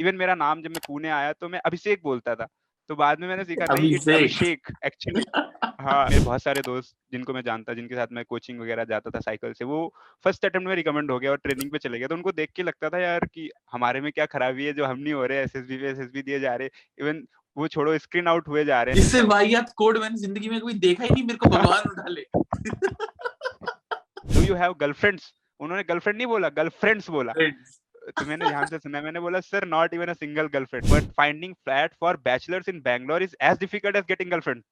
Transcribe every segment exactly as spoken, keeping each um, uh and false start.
Even मेरा नाम जब मैं पुणे आया तो मैं अभिषेक बोलता था, तो बाद में मैंने सीखा नहीं अभिषेक एक्चुअली। हाँ, मेरे बहुत सारे दोस्त जिनको मैं जानता, जिनके साथ मैं कोचिंग वगैरह जाता था साइकिल से, वो फर्स्ट अटेम्प्ट में रिकमेंड हो गया और ट्रेनिंग पे चले गया। तो उनको देख के लगता था यार कि हमारे में क्या खराबी है जो हम नहीं हो रहे, एसएसबी पे एसएसबी दिए जा रहे, इवन वो छोड़ो स्क्रीन आउट हुए जा रहे हैं, जिससे वाहियात कोड मैंने जिंदगी में कभी देखा ही नहीं, मेरे को भगवान उठा ले। Do you have girlfriends? उन्होंने गर्लफ्रेंड नहीं बोला, गर्लफ्रेंड्स बोला। तो मैंने ध्यान से सुना, मैंने बोला sir not even a single girlfriend, but finding flat for bachelors in Bangalore is as difficult as getting girlfriend.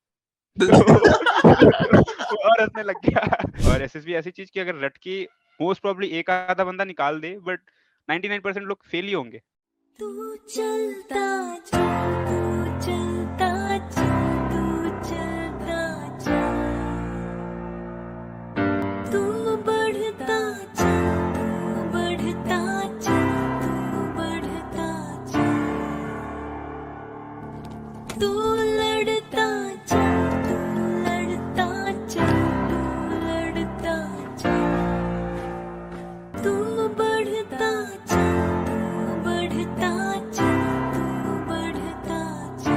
और हंसने लग गया। और एसएसबी ऐसी चीज की अगर रटकी मोस्ट प्रोबब्ली एक आधा बंदा निकाल दे, बट निन्यानवे परसेंट लोग फेल ही होंगे। तू चलता जा, तू चलता जा, तू चलता जा, तू बढ़ता जा, तू बढ़ता जा, तू बढ़ता जा, तू लड़ता जा, तू लड़ता जा, तू लड़ता जा, तू बढ़ता जा, तू बढ़ता जा, तू बढ़ता जा।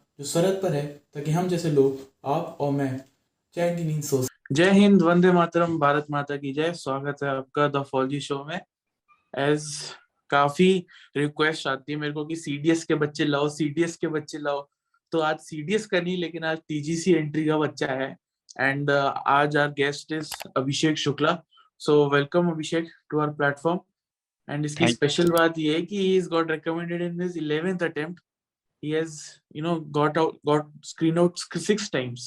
जो सरहद पर है, ताकि हम जैसे लोग, आप और मैं, चैन की नींद सो। जय हिंद, वंदे मातरम, भारत माता की जय। स्वागत है आपका द फौजी शो में। एज काफी रिक्वेस्ट आती है मेरे को कि सीडीएस के बच्चे लाओ, सीडीएस के बच्चे लाओ, तो आज सीडीएस का नहीं, लेकिन आज टीजीसी एंट्री का बच्चा है। एंड आज our guest is Abhishek Shukla. So welcome Abhishek to our platform. And इसकी स्पेशल बात ये है कि he is got recommended in his eleventh attempt. He has you know got out got screen out six times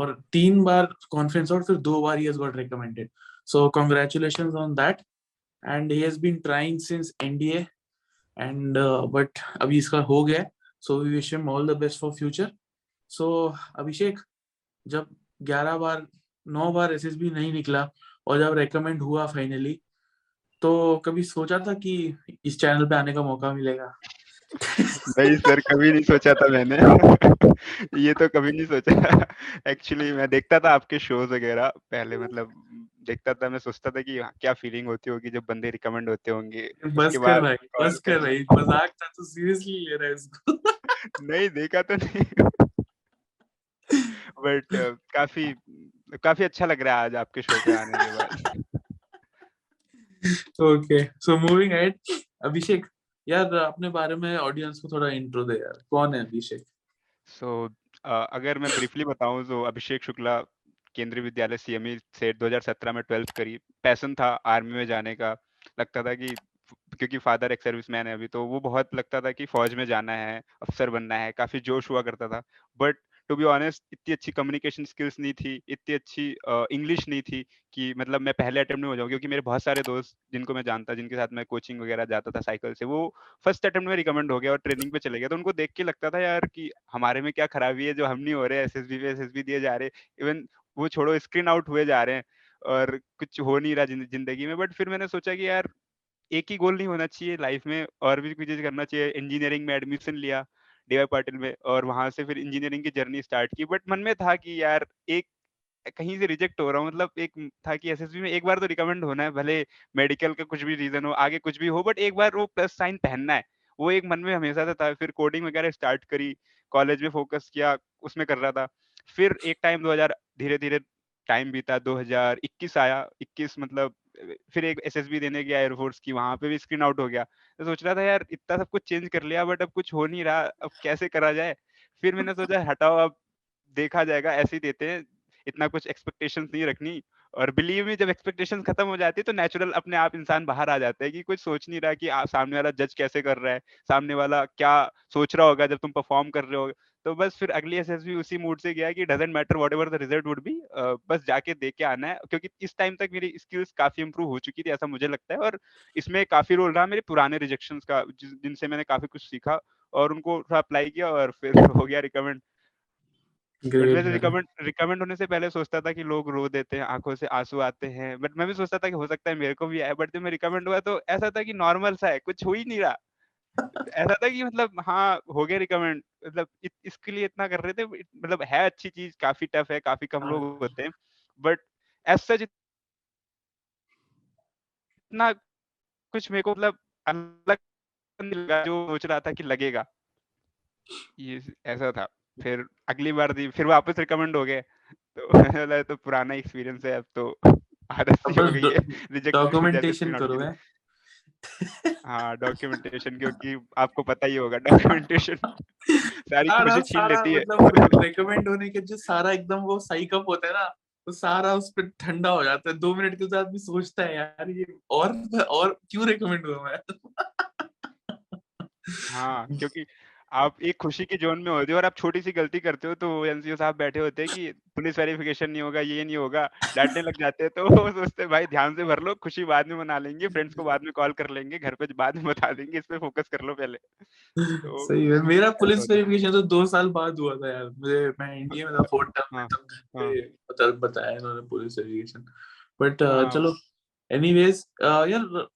और तीन बार कॉन्फ्रेंस और फिर दो बार he has got recommended. So congratulations on that. And he has been trying since NDA and but अभी इसका हो गया। सो we wish him all the best for future. So Abhishek, जब ग्यारह बार नौ बार एसएसबी नहीं निकला और जब रेकमेंड हुआ फाइनली, तो कभी सोचा था कि इस चैनल पे आने का मौका मिलेगा? नहीं सर, कभी नहीं सोचा था मैंने। ये तो कभी नहीं सोचा। एक्चुअली मैं देखता था आपके शोज वगैरह पहले, मतलब देखता था, मैं सोचता था कि क्या फीलिंग होती होगी जब बंदे रिकमेंड होते होंगे। बस कर रहा है, बस कर रहा है, मजाक था तो सीरियसली ले रहा है इसको। नहीं देखा तो नहीं, बट काफी काफी अच्छा लग रहा है आज आपके शो पे आने के बाद। Okay, so moving ahead, Abhishek यार अपने बारे में ऑडियंस को थोड़ा इंट्रो दे यार, कौन है अभिषेक? सो so, uh, अगर मैं ब्रीफली बताऊं तो अभिषेक शुक्ला केंद्रीय विद्यालय सीएमई से दो हज़ार सत्रह में ट्वेल्थ करी। पैसन था आर्मी में जाने का, लगता था कि क्योंकि फादर एक सर्विसमैन है अभी, तो वो बहुत लगता था कि फौज में जाना है, अफसर बनना है, काफी जोश हुआ करता था। बट टू बी ऑनेस्ट इतनी अच्छी कम्युनिकेशन स्किल्स नहीं थी, इतनी अच्छी इंग्लिश uh, नहीं थी कि मतलब मैं पहले अटेम्प्ट में हो जाऊँ, क्योंकि मेरे बहुत सारे दोस्त जिनको मैं जानता, जिनके साथ मैं कोचिंग वगैरह जाता था साइकिल से, वो फर्स्ट अटेम्प्ट में रिकमेंड हो गया और ट्रेनिंग पे चले गया। तो उनको देख के लगता था यार कि हमारे में क्या खराबी है जो हम नहीं हो रहे, एसएसबी पे एसएसबी दिए जा रहे, इवन वो छोड़ो स्क्रीन आउट हुए जा रहे हैं और कुछ हो नहीं रहा जिंदगी में। बट फिर मैंने सोचा कि यार एक ही गोल नहीं होना चाहिए लाइफ में, और भी कुछ करना चाहिए। इंजीनियरिंग में एडमिशन लिया डी वाई पाटिल में, और वहां से फिर इंजीनियरिंग की जर्नी स्टार्ट की। बट मन में था कि यार एक कहीं से रिजेक्ट हो रहा हूँ, मतलब एक था कि एसएसबी में एक बार तो रिकमेंड होना है, भले मेडिकल का कुछ भी रीजन हो, आगे कुछ भी हो, बट एक बार वो प्लस साइन पहनना है, वो एक मन में हमेशा से था। फिर कोडिंग वगैरह स्टार्ट करी, कॉलेज में फोकस किया, उसमें कर रहा था। फिर एक टाइम दो हज़ार धीरे धीरे टाइम बीता, दो हज़ार इक्कीस आया, इक्कीस मतलब फिर एक एसएसबी देने गया एयरफोर्स की, वहां पे भी स्क्रीन आउट हो गया। तो सोच रहा था यार इतना सब कुछ चेंज कर लिया, बट अब कुछ हो नहीं रहा, अब कैसे करा जाए। फिर मैंने सोचा हटाओ, अब देखा जाएगा, ऐसे ही देते हैं, इतना कुछ एक्सपेक्टेशंस नहीं रखनी। और बिलीव मी, जब एक्सपेक्टेशंस खत्म हो जाती है तो नेचुरल अपने आप इंसान बाहर आ जाता है कि कुछ सोच नहीं रहा कि आप सामने वाला जज कैसे कर रहा है, सामने वाला क्या सोच रहा होगा जब तुम परफॉर्म कर रहे हो। तो बस फिर अगली एसएसबी उसी मूड से गया कि doesn't matter whatever the result would be, बस जाके दे के आना है। क्योंकि इस टाइम तक मेरी स्किल्स काफी इंप्रूव हो चुकी थी, ऐसा मुझे लगता है, और इसमें काफी रोल रहा मेरे पुराने रिजेक्शंस का, जिनसे मैंने काफी कुछ सीखा और उनको थोड़ा अप्लाई किया और फिर हो गया रिकमेंड। रिकमेंड रिकमेंड होने से पहले सोचता था कि लोग रो देते हैं, आंखों से आंसू आते हैं, बट मैं भी सोचता था कि हो सकता है मेरे को भी आए, बट जब मैं रिकमेंड हुआ तो ऐसा था कि नॉर्मल सा है, कुछ हो ही नहीं रहा। ऐसा था कि मतलब हाँ हो गया रिकमेंड, मतलब इत, इसके लिए इतना कर रहे थे, मतलब है अच्छी चीज, काफी टफ है, काफी कम लोग होते हैं, बट एज सच इतना कुछ मेरे को मतलब अलग लगा जो सोच रहा था कि लगेगा, ये ऐसा था। फिर अगली बार दी, फिर वापस रिकमेंड हो गए, तो तो पुराना एक्सपीरियंस है, अब तो आदत हो गई है। रिजेक्ट डॉक्यूमेंटेशन करोगे? हाँ डॉक्यूमेंटेशन, क्योंकि आपको पता ही होगा डॉक्यूमेंटेशन सारी चीजें छीन लेती है, मतलब रिकमेंड होने के जो सारा एकदम वो साइक अप होता है ना, तो सारा उस पे ठंडा हो जाता है। दो मिनट के बाद भी सोचता है यार ये और और क्यों रिकमेंड हुआ मैं। हाँ क्योंकि आप एक खुशी के जोन में होते हो और आप छोटी सी गलती करते हो तो एनसीओ साहब बैठे होते हैं कि पुलिस वेरिफिकेशन नहीं होगा, ये नहीं होगा, डांटने लग जाते हैं। तो सोचते भाई ध्यान से भर लो, खुशी बाद में मना लेंगे, फ्रेंड्स को बाद में कॉल कर लेंगे, घर पे बाद में बता देंगे, इस पे फोकस कर लो पहले। तो सही है, मेरा पुलिस वेरिफिकेशन तो दो साल बाद हुआ था यार, मुझे मैं इंडिया में था फोर्थ टर्म में, तब घर पे बताया इन्होंने पुलिस वेरिफिकेशन, बट चलो एनीवेज। यार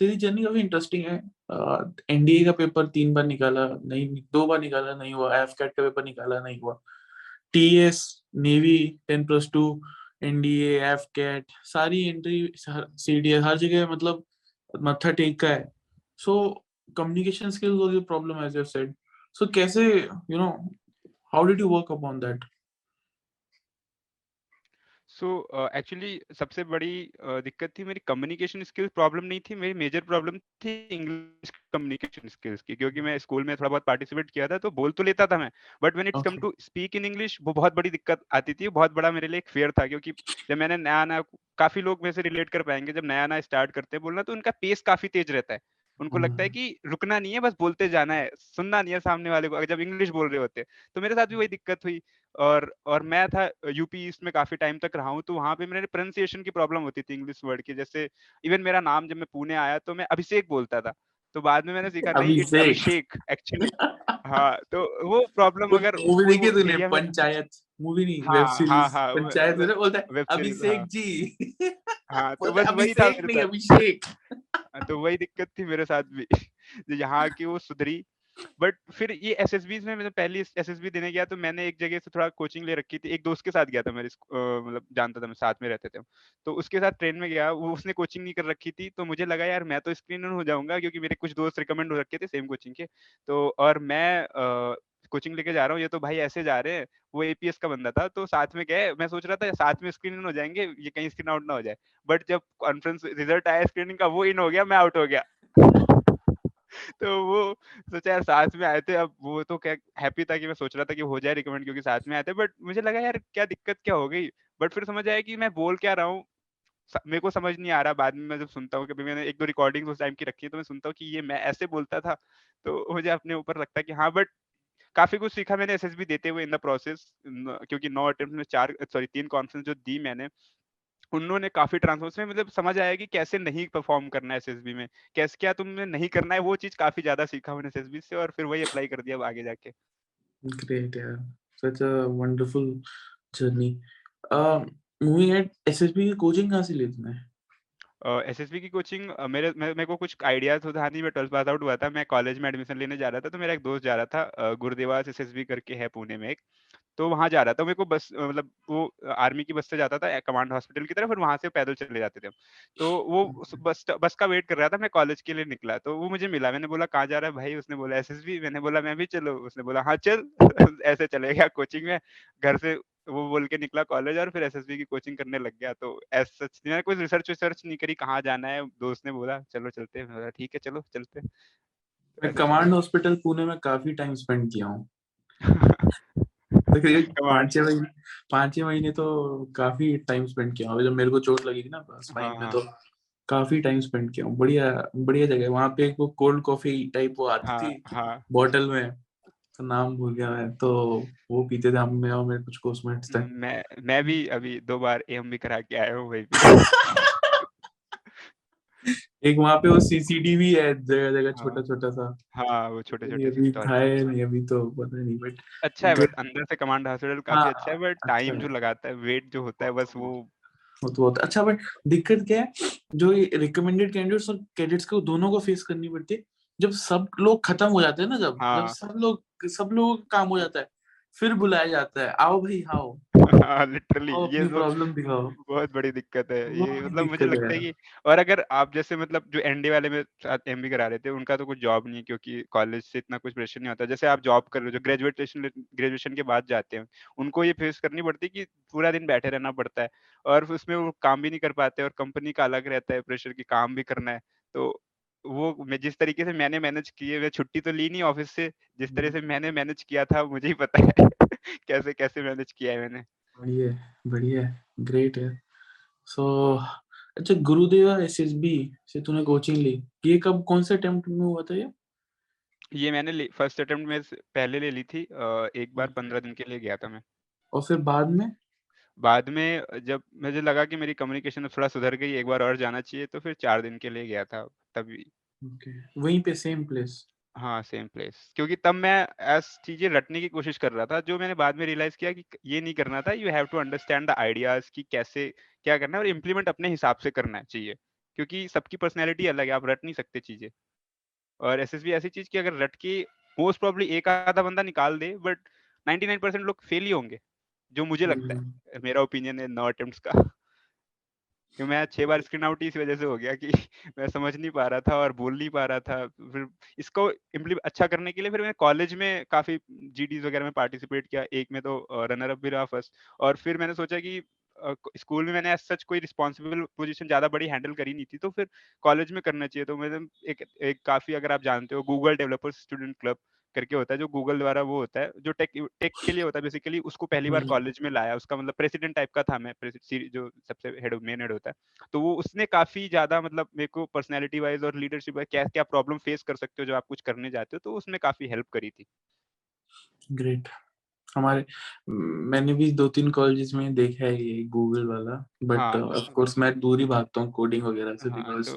तेरी जर्नी काफी इंटरेस्टिंग है। एनडीए uh, का पेपर तीन बार निकाला, नहीं दो बार निकाला, नहीं हुआ। एफकैट का पेपर निकाला, नहीं हुआ। TS navy ten plus two, NDA, AFCAT, सारी एंट्री, सीडीएस, हर जगह मतलब मत्था टेक का है। So communication skills was a problem as you said, so कैसे you know how did you work upon that? So actually सबसे बड़ी uh, दिक्कत थी मेरी कम्युनिकेशन स्किल्स प्रॉब्लम नहीं थी, मेरी मेजर प्रॉब्लम थी इंग्लिश कम्युनिकेशन स्किल्स की, क्योंकि मैं स्कूल में थोड़ा बहुत पार्टिसिपेट किया था तो बोल तो लेता था मैं, but when it's come to speak in English वो बहुत बड़ी दिक्कत आती थी, बहुत बड़ा मेरे लिए एक फेयर था, क्योंकि जब मैंने नया नया, काफी लोग मेरे से रिलेट कर पाएंगे, जब नया नया स्टार्ट करते हैं बोलना तो उनका पेस काफी तेज रहता है, उनको लगता है कि रुकना नहीं है, बस बोलते जाना है, सुनना नहीं है सामने वाले को, अगर जब इंग्लिश बोल रहे होते। तो मेरे साथ भी वही दिक्कत हुई, और और मैं था यूपी ईस्ट में काफी टाइम तक रहा हूँ, तो वहाँ पे मेरे प्रोनाउंसिएशन की प्रॉब्लम होती थी इंग्लिश वर्ड की। जैसे इवन मेरा नाम जब मैं पुणे आया तो मैं अभिषेक बोलता था, तो बाद में मैंने सीखा नहीं अभिषेक एक्चुअली। हाँ तो वो प्रॉब्लम, अगर मूवी देखी तूने पंचायत मूवी, नहीं वेब सीरीज पंचायत, में बोलता है अभिषेक जी। हाँ तो बस वही था अभिषेक, तो वही दिक्कत थी मेरे साथ भी, यहाँ की वो सुधरी। बट फिर ये एसएसबी में, मैं पहली एसएसबी देने गया तो मैंने एक जगह से थोड़ा कोचिंग ले रखी थी, एक दोस्त के साथ गया था, मेरे मतलब जानता था, मैं साथ में रहते थे, तो उसके साथ ट्रेन में गया, वो उसने कोचिंग नहीं कर रखी थी, तो मुझे लगा यार मैं तो स्क्रीनर हो जाऊंगा, क्योंकि मेरे कुछ दोस्त रिकमेंड हो रखे थे सेम कोचिंग के, तो और मैं आ, कोचिंग लेके जा रहा हूँ, ये तो भाई ऐसे जा रहे हैं, वो एपीएस का बंदा था, तो साथ में गए, मैं सोच रहा था साथ में स्क्रीन इन हो जाएंगे, ये कहीं स्क्रीन आउट ना हो जाए, बट जब कॉन्फ्रेंस रिजल्ट आया स्क्रीनिंग का, वो इन हो गया, मैं आउट हो गया। तो वो सोचा यार साथ में आए थे, अब वो तो क्या हैप्पी था कि मैं सोच रहा था कि हो जाए रिकमेंड, क्योंकि साथ में आए थे, बट मुझे लगा यार क्या दिक्कत क्या हो गई, बट फिर समझ आया कि मैं बोल क्या रहा हूँ, मेरे को समझ नहीं आ रहा। बाद में मैं जब सुनता हूँ, कभी मैंने एक दो रिकॉर्डिंग उस टाइम की रखी है, तो मैं सुनता हूँ कि ये मैं ऐसे बोलता था, तो मुझे अपने ऊपर लगता कि हाँ, बट काफी कुछ सीखा मैंने एसएसबी देते हुए इन द प्रोसेस, क्योंकि नौ अटेम्प्ट्स में चार सॉरी तीन कॉन्फ्रेंस जो दी मैंने, उन्होंने काफी ट्रांसफॉर्म्स में, मतलब समझ आया कि कैसे नहीं परफॉर्म करना है एसएसबी में, कैसे क्या तुमने नहीं करना है, वो चीज काफी ज्यादा सीखा मैंने एसएसबी से, और फिर वही अप्लाई कर दिया आगे जाके। ग्रेट यार, such a wonderful journey. Moving at, SSB की कोचिंग कहां से ली तुमने? एसएसबी की कोचिंग मेरे मेरे को कुछ आइडिया तो था नहीं, मैं ट्वेल्थ पास आउट हुआ था, मैं कॉलेज में एडमिशन लेने जा रहा था, तो मेरा एक दोस्त जा रहा था, गुरुदेवास एसएसबी करके है पुणे में एक, तो वहाँ जा रहा था। मेरे को बस मतलब वो आर्मी की बस से जाता था कमांड हॉस्पिटल की तरफ, और वहाँ से पैदल चले जाते थे, तो वो बस बस का वेट कर रहा था, मैं कॉलेज के लिए निकला, तो वो मुझे मिला, मैंने बोला कहाँ जा रहा है भाई, उसने बोला एसएसबी, मैंने बोला मैं भी चलो, उसने बोला हाँ चल, ऐसे चले गया कोचिंग में, घर से वो बोल के निकला कॉलेज, और फिर एसएसबी की कोचिंग करने लग गया। तो ऐसा मैंने कोई रिसर्च रिसर्च नहीं करी कहाँ जाना है, दोस्त ने बोला चलो चलते हैं, बोला ठीक है चलो चलते। मैं कमांड हॉस्पिटल पुणे में काफी टाइम स्पेंड किया हूँ, पाँच छह महीने पाँच छह महीने तो काफी टाइम स्पेंड किया हूँ। जब मेरे को चोट लगी थी ना स्पाइन में, तो काफी टाइम स्पेंड किया हूँ। बढ़िया बढ़िया जगह, वहाँ पे वो कोल्ड कॉफी टाइप वो आती थी बॉटल में, नाम भूल गया है, तो वो पीते थे हम, मैं और मेरे कुछ कोस्मेट्स थे। मैं मैं भी अभी दो बार एम भी करा के आया हूँ भाई। एक वहाँ पे वो सीसीडी भी है जगह जगह छोटा छोटा सा। हाँ वो छोटे छोटे अभी है नहीं, अभी तो पता नहीं, बट अच्छा है। बट अंदर से कमांड हॉस्पिटल काफी अच्छा है, बट टाइम जो लगाता है, वेट जो होता है, बस वो वो तो होता है। अच्छा बट दिक्कत क्या है, जो रिकमेंडेड कैंडिडेट्स और कैडेट्स को दोनों को फेस करनी पड़ती है। जब सब लोग खत्म हो जाते हैं ना, जब जब सब लोग सब लोगों का काम हो जाता है, फिर बुलाया जाता है, आओ भाई आओ। लिटरली ये प्रॉब्लम दिखाओ, बहुत बड़ी दिक्कत है ये। मतलब मुझे लगता है कि, और अगर आप जैसे मतलब जो एनडी वाले में साथ एमबी करा रहे थे, उनका तो कुछ जॉब नहीं है क्योंकि कॉलेज से इतना कुछ प्रेशर नहीं होता। जैसे आप जॉब कर रहे हो, जो ग्रेजुएशन ग्रेजुएशन के बाद जाते हैं, उनको ये फेस करनी पड़ती है कि पूरा दिन बैठे रहना पड़ता है और उसमें वो काम भी नहीं कर पाते, और कंपनी का अलग रहता है प्रेशर की काम भी करना है। तो वो मैं जिस तरीके से मैंने मैनेज किए, मैं छुट्टी तो ली नहीं ऑफिस से, जिस तरह से मैंने मैनेज किया था मुझे ही पता है कैसे कैसे मैनेज किया है मैंने। बढ़िया बढ़िया, ग्रेट है। सो अच्छा गुरुदेवा एसएसबी से तूने कोचिंग ली, ये कब कौन से अटेम्प्ट में हुआ था? ये ये मैंने फर्स्ट अटेम्प्ट में पहले ले ली थी, एक बार पंद्रह दिन के लिए गया था मैं, और फिर बाद में बाद में जब मुझे लगा कि मेरी कम्युनिकेशन थोड़ा सुधर गई, एक बार और जाना चाहिए, तो फिर चार दिन के लिए गया था तभी। Okay okay. वहीं पे सेम प्लेस? हाँ सेम प्लेस, क्योंकि तब मैं ऐसी चीजें रटने की कोशिश कर रहा था जो मैंने बाद में रियलाइज किया कि ये नहीं करना था। You have to understand the ideas कि कैसे क्या करना है, और इम्प्लीमेंट अपने हिसाब से करना चाहिए, क्योंकि सबकी पर्सनैलिटी अलग है, आप रट नहीं सकते चीजें। और एसएसबी ऐसी चीज की अगर रट के मोस्ट प्रॉब्ली एक आधा बंदा निकाल दे, बट नाइनटी नाइन परसेंट लोग फेल ही होंगे, जो मुझे लगता है, मेरा ओपिनियन है नौ अटेम्प्ट्स का। कि मैं छह बार स्क्रीन आउट इस वजह से हो गया कि मैं समझ नहीं पा रहा था और बोल नहीं पा रहा था। फिर इसको इम्प्लीमेंट अच्छा करने के लिए फिर मैंने कॉलेज में काफी जीडीज वगैरह में पार्टिसिपेट किया, एक में तो रनर अप भी रहा फर्स्ट। और फिर मैंने सोचा कि स्कूल में मैंने सच कोई रिस्पॉन्सिबल पोजीशन ज़्यादा बड़ी हैंडल करी नहीं थी, तो फिर कॉलेज में करना चाहिए। तो मैंने एक एक काफ़ी, अगर आप जानते हो, गूगल डेवलपर्स स्टूडेंट क्लब करके होता है, जो गूगल द्वारा वो होता है, जो टेक टेक के लिए होता है बेसिकली, उसको पहली बार कॉलेज में लाया। उसका मतलब प्रेसिडेंट टाइप का था मैं, जो सबसे हेड मेन हेड होता है। तो वो उसने काफ़ी ज़्यादा मतलब मेरे को पर्सनैलिटी वाइज और लीडरशिप वाइज क्या क्या प्रॉब्लम फेस कर सकते हो जब आप कुछ करने जाते हो, तो उसमें काफ़ी हेल्प करी थी। ग्रेट। हमारे मैंने भी दो तीन कॉलेजेस में देखा है ये गूगल वाला, बट ऑफ कोर्स मैं दूर ही भागता हूँ कोडिंग वगैरह से, बिकॉज़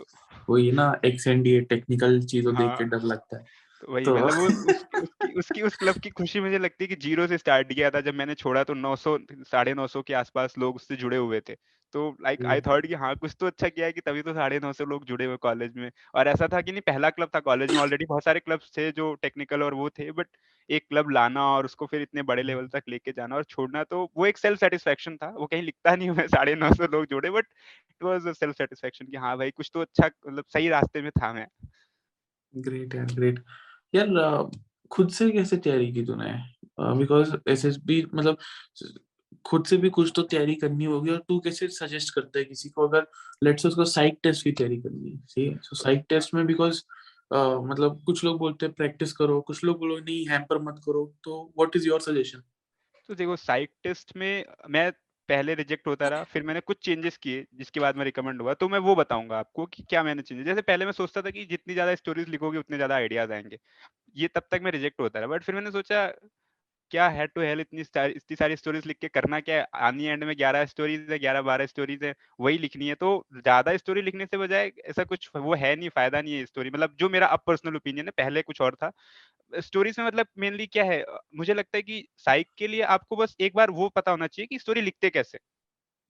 वही ना एक्स एंड डी टेक्निकल चीजों देख के डर लगता है। वही तो, मतलब वो उसकी, उसकी उस क्लब की खुशी मुझे लगती है कि जीरो से स्टार्ट किया था। जब मैंने छोड़ा तो नौ सौ साढ़े नौ सौ के आसपास लोग उससे जुड़े हुए थे, तो लाइक आई थॉट कि हाँ कुछ तो अच्छा किया है कि तभी तो साढ़े नौ सौ लोग जुड़े हुए कॉलेज में। और ऐसा था कि नहीं, पहला क्लब था कॉलेज में, ऑलरेडी बहुत सारे क्लब्स थे जो टेक्निकल और वो थे, बट एक क्लब लाना और उसको फिर इतने बड़े लेवल तक लेके जाना और छोड़ना, तो वो एक सेल्फ सेटिस्फेक्शन था। वो कहीं लिखता नहीं हुआ साढ़े नौ सौ लोग जुड़े, but it was self satisfaction कि हाँ भाई कुछ तो अच्छा, मतलब सही रास्ते में था मैं। ग्रेट यार, ग्रेट यार। खुद से कैसे तैयारी की तूने? बिकॉज एसएसबी मतलब खुद से भी कुछ तो तैयारी करनी होगी, और तू कैसे सजेस्ट करता है किसी को अगर लेट्स से उसको साइट टेस्ट की तैयारी करनी है? सही है। सो साइट टेस्ट में बिकॉज uh, मतलब कुछ लोग बोलते हैं प्रैक्टिस करो, कुछ लोग बोलो नहीं हैम्पर मत करो, तो व्हाट इज योर सजेशन? तो देखो साइट टेस्ट में मैं पहले रिजेक्ट होता रहा, फिर मैंने कुछ चेंजेस किए जिसके बाद मैं रिकमेंड हुआ, तो मैं वो बताऊंगा आपको कि क्या मैंने चेंजेस। जैसे पहले मैं सोचता था कि जितनी ज्यादा स्टोरीज लिखोगे उतने ज्यादा आइडियाज आएंगे, ये तब तक मैं रिजेक्ट होता रहा, बट फिर मैंने सोचा क्या हेड टू हेल, इतनी इतनी सारी स्टोरीज लिख के करना क्या है? आनी एंड में ग्यारह स्टोरीज है, ग्यारह बारह स्टोरीज है, वही लिखनी है। तो ज्यादा स्टोरी लिखने से बजाय ऐसा कुछ वो है नहीं, फायदा नहीं है स्टोरी, मतलब जो मेरा अब पर्सनल ओपिनियन है, पहले कुछ और था स्टोरीज में। मतलब मेनली क्या है, मुझे लगता है कि साइक के लिए आपको बस एक बार वो पता होना चाहिए कि स्टोरी लिखते कैसे,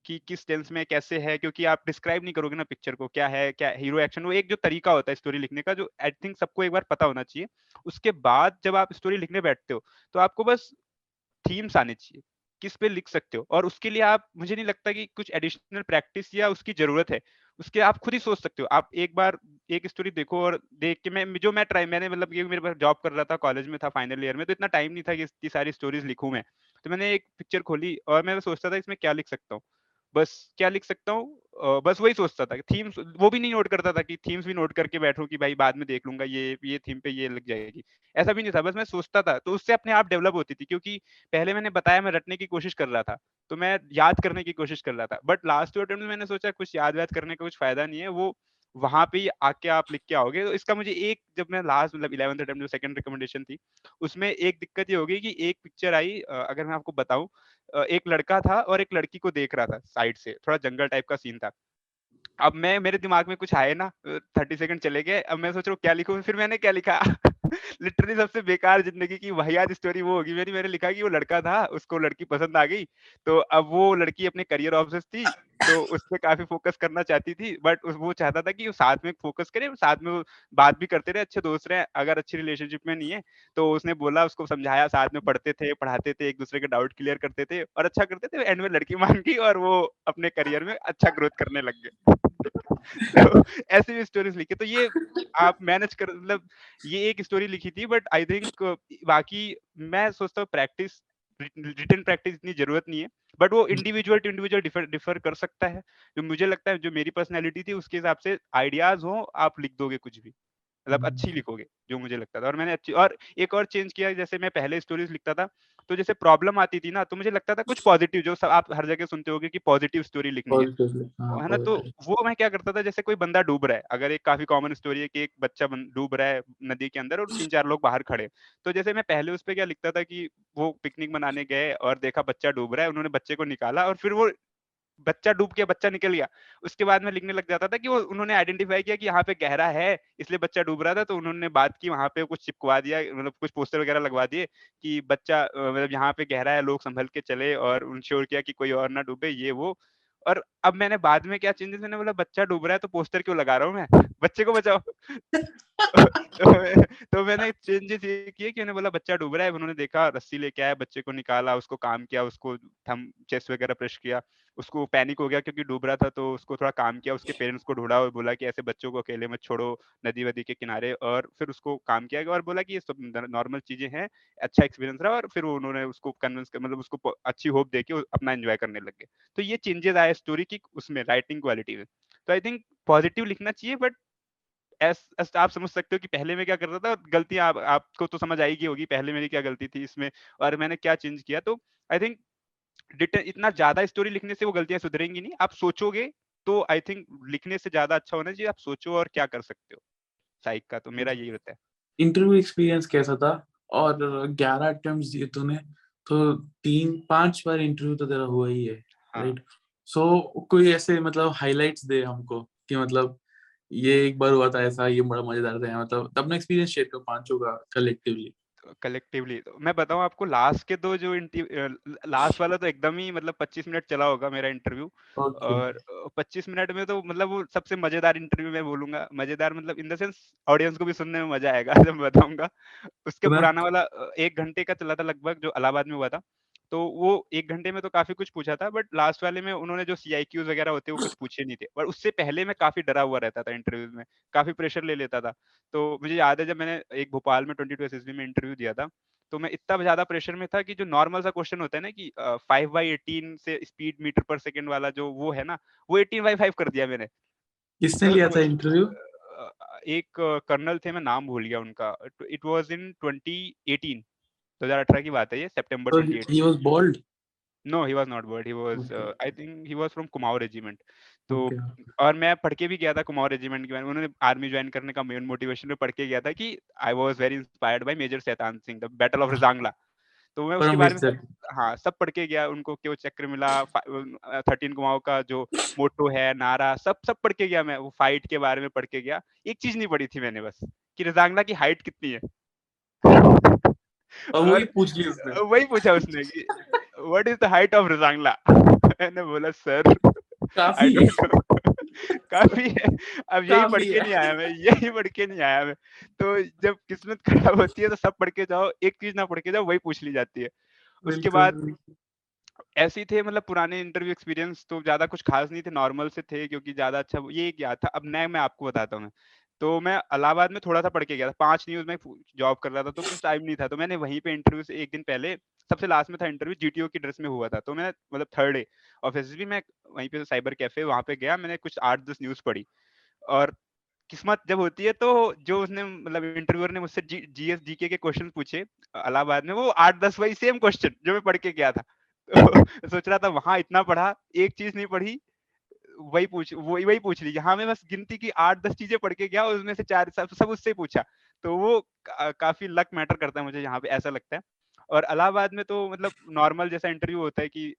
कि किस टेंस में कैसे है, क्योंकि आप डिस्क्राइब नहीं करोगे ना पिक्चर को, क्या है क्या हीरो एक्शन, वो एक जो तरीका होता है स्टोरी लिखने का, जो आई थिंक सबको एक बार पता होना चाहिए। उसके बाद जब आप स्टोरी लिखने बैठते हो तो आपको बस थीम्स आने चाहिए किस पे लिख सकते हो, और उसके लिए आप, मुझे नहीं लगता कि कुछ एडिशनल प्रैक्टिस या उसकी जरूरत है, उसके आप खुद ही सोच सकते हो। आप एक बार एक स्टोरी देखो और देख के, मैं जो मैं ट्राई मैंने मतलब ये मेरे पास जॉब कर रहा था, कॉलेज में था फाइनल ईयर में, तो इतना टाइम नहीं था कि इतनी सारी स्टोरीज लिखूं मैं, तो मैंने एक पिक्चर खोली और मैं सोचता था इसमें क्या लिख सकता हूँ, बस क्या लिख सकता हूँ, बस वही सोचता था। थीम्स वो भी नहीं नोट करता था कि थीम्स भी नोट करके बैठूं कि भाई बाद में देख लूंगा, ये ये थीम पे ये लग जाएगी, ऐसा भी नहीं था, बस मैं सोचता था। तो उससे अपने आप डेवलप होती थी, क्योंकि पहले मैंने बताया मैं रटने की कोशिश कर रहा था, तो मैं याद करने की कोशिश कर रहा था, बट लास्ट टू अटेम्प्ट में मैंने सोचा कुछ याद याद करने का कुछ फायदा नहीं है, वो वहाँ पे ही आके आप लिख के आओगे। तो इसका मुझे एक, जब मैं लास्ट मतलब इलेवेंथ अटेम्प्ट जो सेकंड रिकमेंडेशन थी, उसमें एक दिक्कत ये होगी कि एक पिक्चर आई, अगर मैं आपको बताऊं, एक लड़का था और एक लड़की को देख रहा था साइड से, थोड़ा जंगल टाइप का सीन था। अब मैं मेरे दिमाग में कुछ आए ना, थर्टी सेकंड चले गए, अब मैं सोच रहा हूँ क्या लिखूं, फिर मैंने क्या लिखा लिटरली सबसे बेकार जिंदगी की वाहियात स्टोरी वो होगी मेरी। मैंने लिखा कि वो लड़का था, उसको लड़की पसंद आ गई, तो अब वो लड़की अपने करियर ऑब्सेस्ड थी, तो उस पे काफी फोकस करना चाहती थी, बट वो चाहता था कि वो साथ में फोकस करे, साथ में बात भी करते रहे, अच्छे दोस्त रहे, अगर अच्छी रिलेशनशिप में नहीं है तो। उसने बोला, उसको समझाया, साथ में पढ़ते थे, पढ़ाते थे, एक दूसरे के डाउट क्लियर करते थे और अच्छा करते थे। एंड में लड़की मान गई और वो अपने करियर में अच्छा ग्रोथ करने लग गए तो ऐसी भी स्टोरीज लिखी, तो ये आप मैनेज कर, मतलब ये एक स्टोरी लिखी थी, बट आई थिंक बाकी मैं सोचता हूँ प्रैक्टिस, रिटन प्रैक्टिस इतनी जरूरत नहीं है, बट वो individual to individual differ differ कर सकता है। जो मुझे लगता है, जो मेरी पर्सनैलिटी थी, उसके हिसाब से आइडियाज हो, आप लिख दोगे कुछ भी, मतलब अच्छी लिखोगे, जो मुझे लगता था। और मैंने अच्छी, और एक और चेंज किया, जैसे मैं पहले स्टोरीज लिखता था तो जैसे प्रॉब्लम आती थी ना, तो मुझे लगता था कुछ पॉजिटिव, जो सब आप हर जगह सुनते होगे कि पॉजिटिव स्टोरी लिखनी है, है ना, तो वो मैं क्या करता था, जैसे कोई बंदा डूब रहा है, अगर एक काफी कॉमन स्टोरी है कि एक बच्चा डूब रहा है नदी के अंदर और तीन चार लोग बाहर खड़े, तो जैसे मैं पहले उस पर क्या लिखता था कि वो पिकनिक मनाने गए और देखा बच्चा डूब रहा है, उन्होंने बच्चे को निकाला और फिर वो बच्चा डूब गया, बच्चा निकल गया। उसके बाद में लिखने लग जाता था कि वो उन्होंने आइडेंटिफाई किया कि यहाँ पे गहरा है इसलिए बच्चा डूब रहा था, तो उन्होंने बात की, वहाँ पे कुछ चिपकवा दिया, मतलब कुछ पोस्टर वगैरह लगवा दिए कि बच्चा, मतलब यहाँ पे गहरा है, लोग संभल के चले, और इंश्योर किया कि कोई और ना डूबे, ये वो। और अब मैंने बाद में क्या चेंजेस, मैंने बोला बच्चा डूब रहा है तो पोस्टर क्यों लगा रहा हूँ मैं, बच्चे को बचाओ तो, मैं, तो मैंने चेंजेस ये किए कि मैंने बोला बच्चा डूब रहा है, उन्होंने देखा, रस्सी लेके आया, बच्चे को निकाला, उसको काम किया, उसको थम चेस्ट वगैरह प्रेस किया, उसको पैनिक हो गया क्योंकि डूब रहा था, तो उसको थोड़ा काम किया, उसके पेरेंट्स को ढूंढा और बोला कि ऐसे बच्चों को अकेले मत छोड़ो नदी वदी के किनारे, और फिर उसको काम किया गया और बोला कि ये सब नॉर्मल चीजें हैं, अच्छा एक्सपीरियंस रहा, और फिर उन्होंने उसको कन्विंस कर, मतलब उसको अच्छी होप देके अपना एंजॉय करने लग गए। तो ये चेंजेस आए स्टोरी की उसमें, राइटिंग क्वालिटी में। तो आई थिंक पॉजिटिव लिखना चाहिए, बट ऐसा आप समझ सकते हो कि पहले मैं क्या करता था, गलतियां आप, आपको तो समझ आएगी होगी पहले मेरी क्या गलती थी इसमें और मैंने क्या चेंज किया। तो आई थिंक इतना ज्यादा स्टोरी लिखने से वो गलतियां सुधरेंगी नहीं, आप सोचोगे तो आई थिंक लिखने से ज्यादा अच्छा होना चाहिए, आप सोचो और क्या कर सकते हो, साइक का तो मेरा यही होता है। इंटरव्यू एक्सपीरियंस कैसा था? और ग्यारह अटेम्प्ट्स दिए तूने, तो तीन पांच बार इंटरव्यू तो तेरा हुआ ही है, राइट? सो कोई ऐसे मतलब हाइलाइट्स दे हमको कि मतलब ये एक बार हुआ था ऐसा, ये बड़ा मजेदार था, मतलब अपना एक्सपीरियंस शेयर करो पांचों का कलेक्टिवली। कलेक्टिवली तो मैं बताऊं आपको, लास्ट के दो जो लास्ट वाला तो एकदम ही मतलब पच्चीस मिनट चला होगा मेरा इंटरव्यू, okay. और पच्चीस मिनट में तो मतलब वो सबसे मजेदार इंटरव्यू मैं बोलूंगा, मजेदार मतलब इन द सेंस ऑडियंस को भी सुनने में मजा आएगा जब मैं बताऊंगा। उसके पुराना वाला एक घंटे का चला था लगभग, जो इलाहाबाद में हुआ था, तो वो एक घंटे में तो काफी कुछ पूछा था, बट लास्ट वाले में उन्होंने जो सीआईक्यूज वगैरह होते हैं वो कुछ पूछे नहीं थे। और उससे पहले मैं काफी डरा हुआ रहता था इंटरव्यू में, काफी प्रेशर ले लेता था। तो मुझे याद है जब मैंने एक भोपाल में ट्वेंटी टू एसएसबी में इंटरव्यू दिया था, तो मैं इतना ज्यादा प्रेशर में था कि जो नॉर्मल सा क्वेश्चन होता है ना कि फाइव बाई एटीन से स्पीड मीटर पर सेकेंड वाला जो वो है ना, वो एटीन बाई फाइव कर दिया मैंने। किसने लिया था इंटरव्यू? एक कर्नल थे, मैं नाम भूल गया उनका। It was in twenty eighteen, दो हज़ार अठारह की बात है ये, सितंबर अट्ठाईस। He was bald? No, he was not bald. He was, okay. uh, I think he was from Kumaon regiment. तो okay. और मैं पढ़ के भी गया था कुमाऊं रेजिमेंट के बारे में। उन्होंने आर्मी ज्वाइन करने का मेन मोटिवेशन में पढ़ के गया था कि I was very inspired by Major Saitan Singh, the Battle of Rijangla. तो मैं उसके बारे में हाँ सब पढ़ के गया, उनको क्यों चक्र मिला, थर्टीन कुमाऊं का जो मोटो है, नारा, सब सब पढ़ के गया मैं। वो फाइट के बारे में पढ़ के गया, एक चीज नहीं पढ़ी थी मैंने बस कि रिजांगला की हाइट कितनी है। और वही पूछ लिया उसने, वही पूछा उसने कि what is the height of Rezang La. मैंने बोला सर काफी है काफी है, अब यही पढ़ के नहीं आया मैं, यही पढ़ के नहीं आया मैं। तो जब किस्मत खराब होती है तो सब पढ़ के जाओ, एक चीज ना पढ़ के जाओ, वही पूछ ली जाती है। उसके बाद ऐसे थे मतलब पुराने इंटरव्यू एक्सपीरियंस, तो ज्यादा कुछ खास नहीं थे, नॉर्मल से थे क्योंकि ज्यादा अच्छा ये क्या था। अब नया मैं आपको बताता हूँ, तो मैं इलाहाबाद में थोड़ा सा पढ़ के गया था, पांच न्यूज में जॉब कर रहा था तो कुछ टाइम नहीं था, तो मैंने वहीं पे इंटरव्यू से एक दिन पहले सबसे लास्ट में था इंटरव्यू, जीटीओ की ड्रेस में हुआ था। तो मैं मतलब थर्ड डे ऑफिस भी मैं वहीं पे साइबर कैफे वहां पे गया, मैंने कुछ आठ दस न्यूज पढ़ी। और किस्मत जब होती है तो जो उसने मतलब इंटरव्यूअर ने मुझसे जी एस जी के क्वेश्चन पूछे इलाहाबाद में, वो आठ दस वही सेम क्वेश्चन जो मैं पढ़ के गया था। तो सोच रहा था वहां इतना पढ़ा, एक चीज नहीं पढ़ी, वही पूछ वही वही पूछ ली। यहाँ मैं बस गिनती की आठ दस चीजें पढ़ के गया, उसमें से चार सब, सब उससे पूछा। तो वो का, काफी लक मैटर करता है मुझे यहाँ पे, ऐसा लगता है। और इलाहाबाद में तो मतलब नॉर्मल जैसा इंटरव्यू होता है कि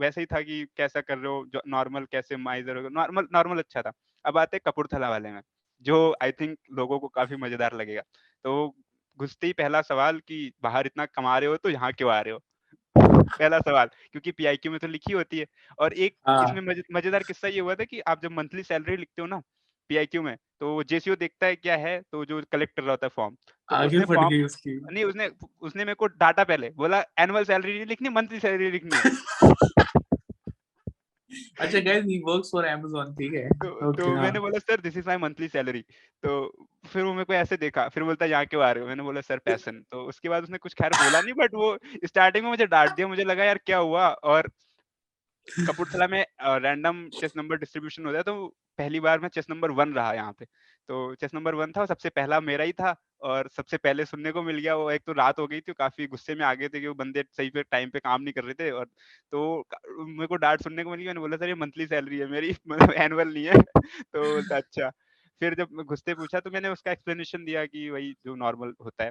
वैसे ही था कि कैसा कर रहे हो, नॉर्मल कैसे माइजर हो, नॉर्मल नॉर्मल अच्छा था। अब आते कपूरथला वाले में, जो आई थिंक लोगों को काफी मजेदार लगेगा। तो घुसते ही पहला सवाल कि बाहर इतना कमा रहे हो तो यहाँ क्यों आ रहे हो, पहला सवाल, क्योंकि पीआईक्यू में तो लिखी होती है। और एक इसमें मजेदार किस्सा ये हुआ था कि आप जब मंथली सैलरी लिखते हो ना पीआईक्यू में, तो जेसीओ देखता है क्या है, तो जो कलेक्टर होता है फॉर्म, तो उसने फॉर्म नहीं, उसने उसने मेरे को डाटा पहले बोला एनुअल सैलरी नहीं लिखनी, मंथली सैलरी लिखनी है। अच्छा guys, he works for Amazon, ठीक है। तो, okay, तो हाँ। मैंने बोला sir this is my monthly salary. तो फिर वो मेरे को ऐसे देखा, फिर बोलता यहाँ क्यों आ रहे हो, मैंने बोला सर पैशन। तो उसके बाद उसने कुछ खैर बोला नहीं, बट वो स्टार्टिंग में मुझे डांट दिया, मुझे लगा यार क्या हुआ। और कपूरथला में रैंडम चेस नंबर डिस्ट्रीब्यूशन होता है, तो पहली बार मैं चेस नंबर वन रहा यहाँ पे। तो चेस नंबर वन था, सबसे पहला मेरा ही था और सबसे पहले सुनने को मिल गया। वो एक तो रात हो गई थी, काफी गुस्से में आ गए थे कि वो बंदे सही पे टाइम पे काम नहीं कर रहे थे, और तो मेरे को डांट सुनने को मिली। मैंने बोला सर ये मंथली सैलरी है मेरी, मतलब एनुअल नहीं है। तो अच्छा, फिर जब घुसते पूछा तो मैंने उसका एक्सप्लेनेशन दिया कि वही जो नॉर्मल होता है।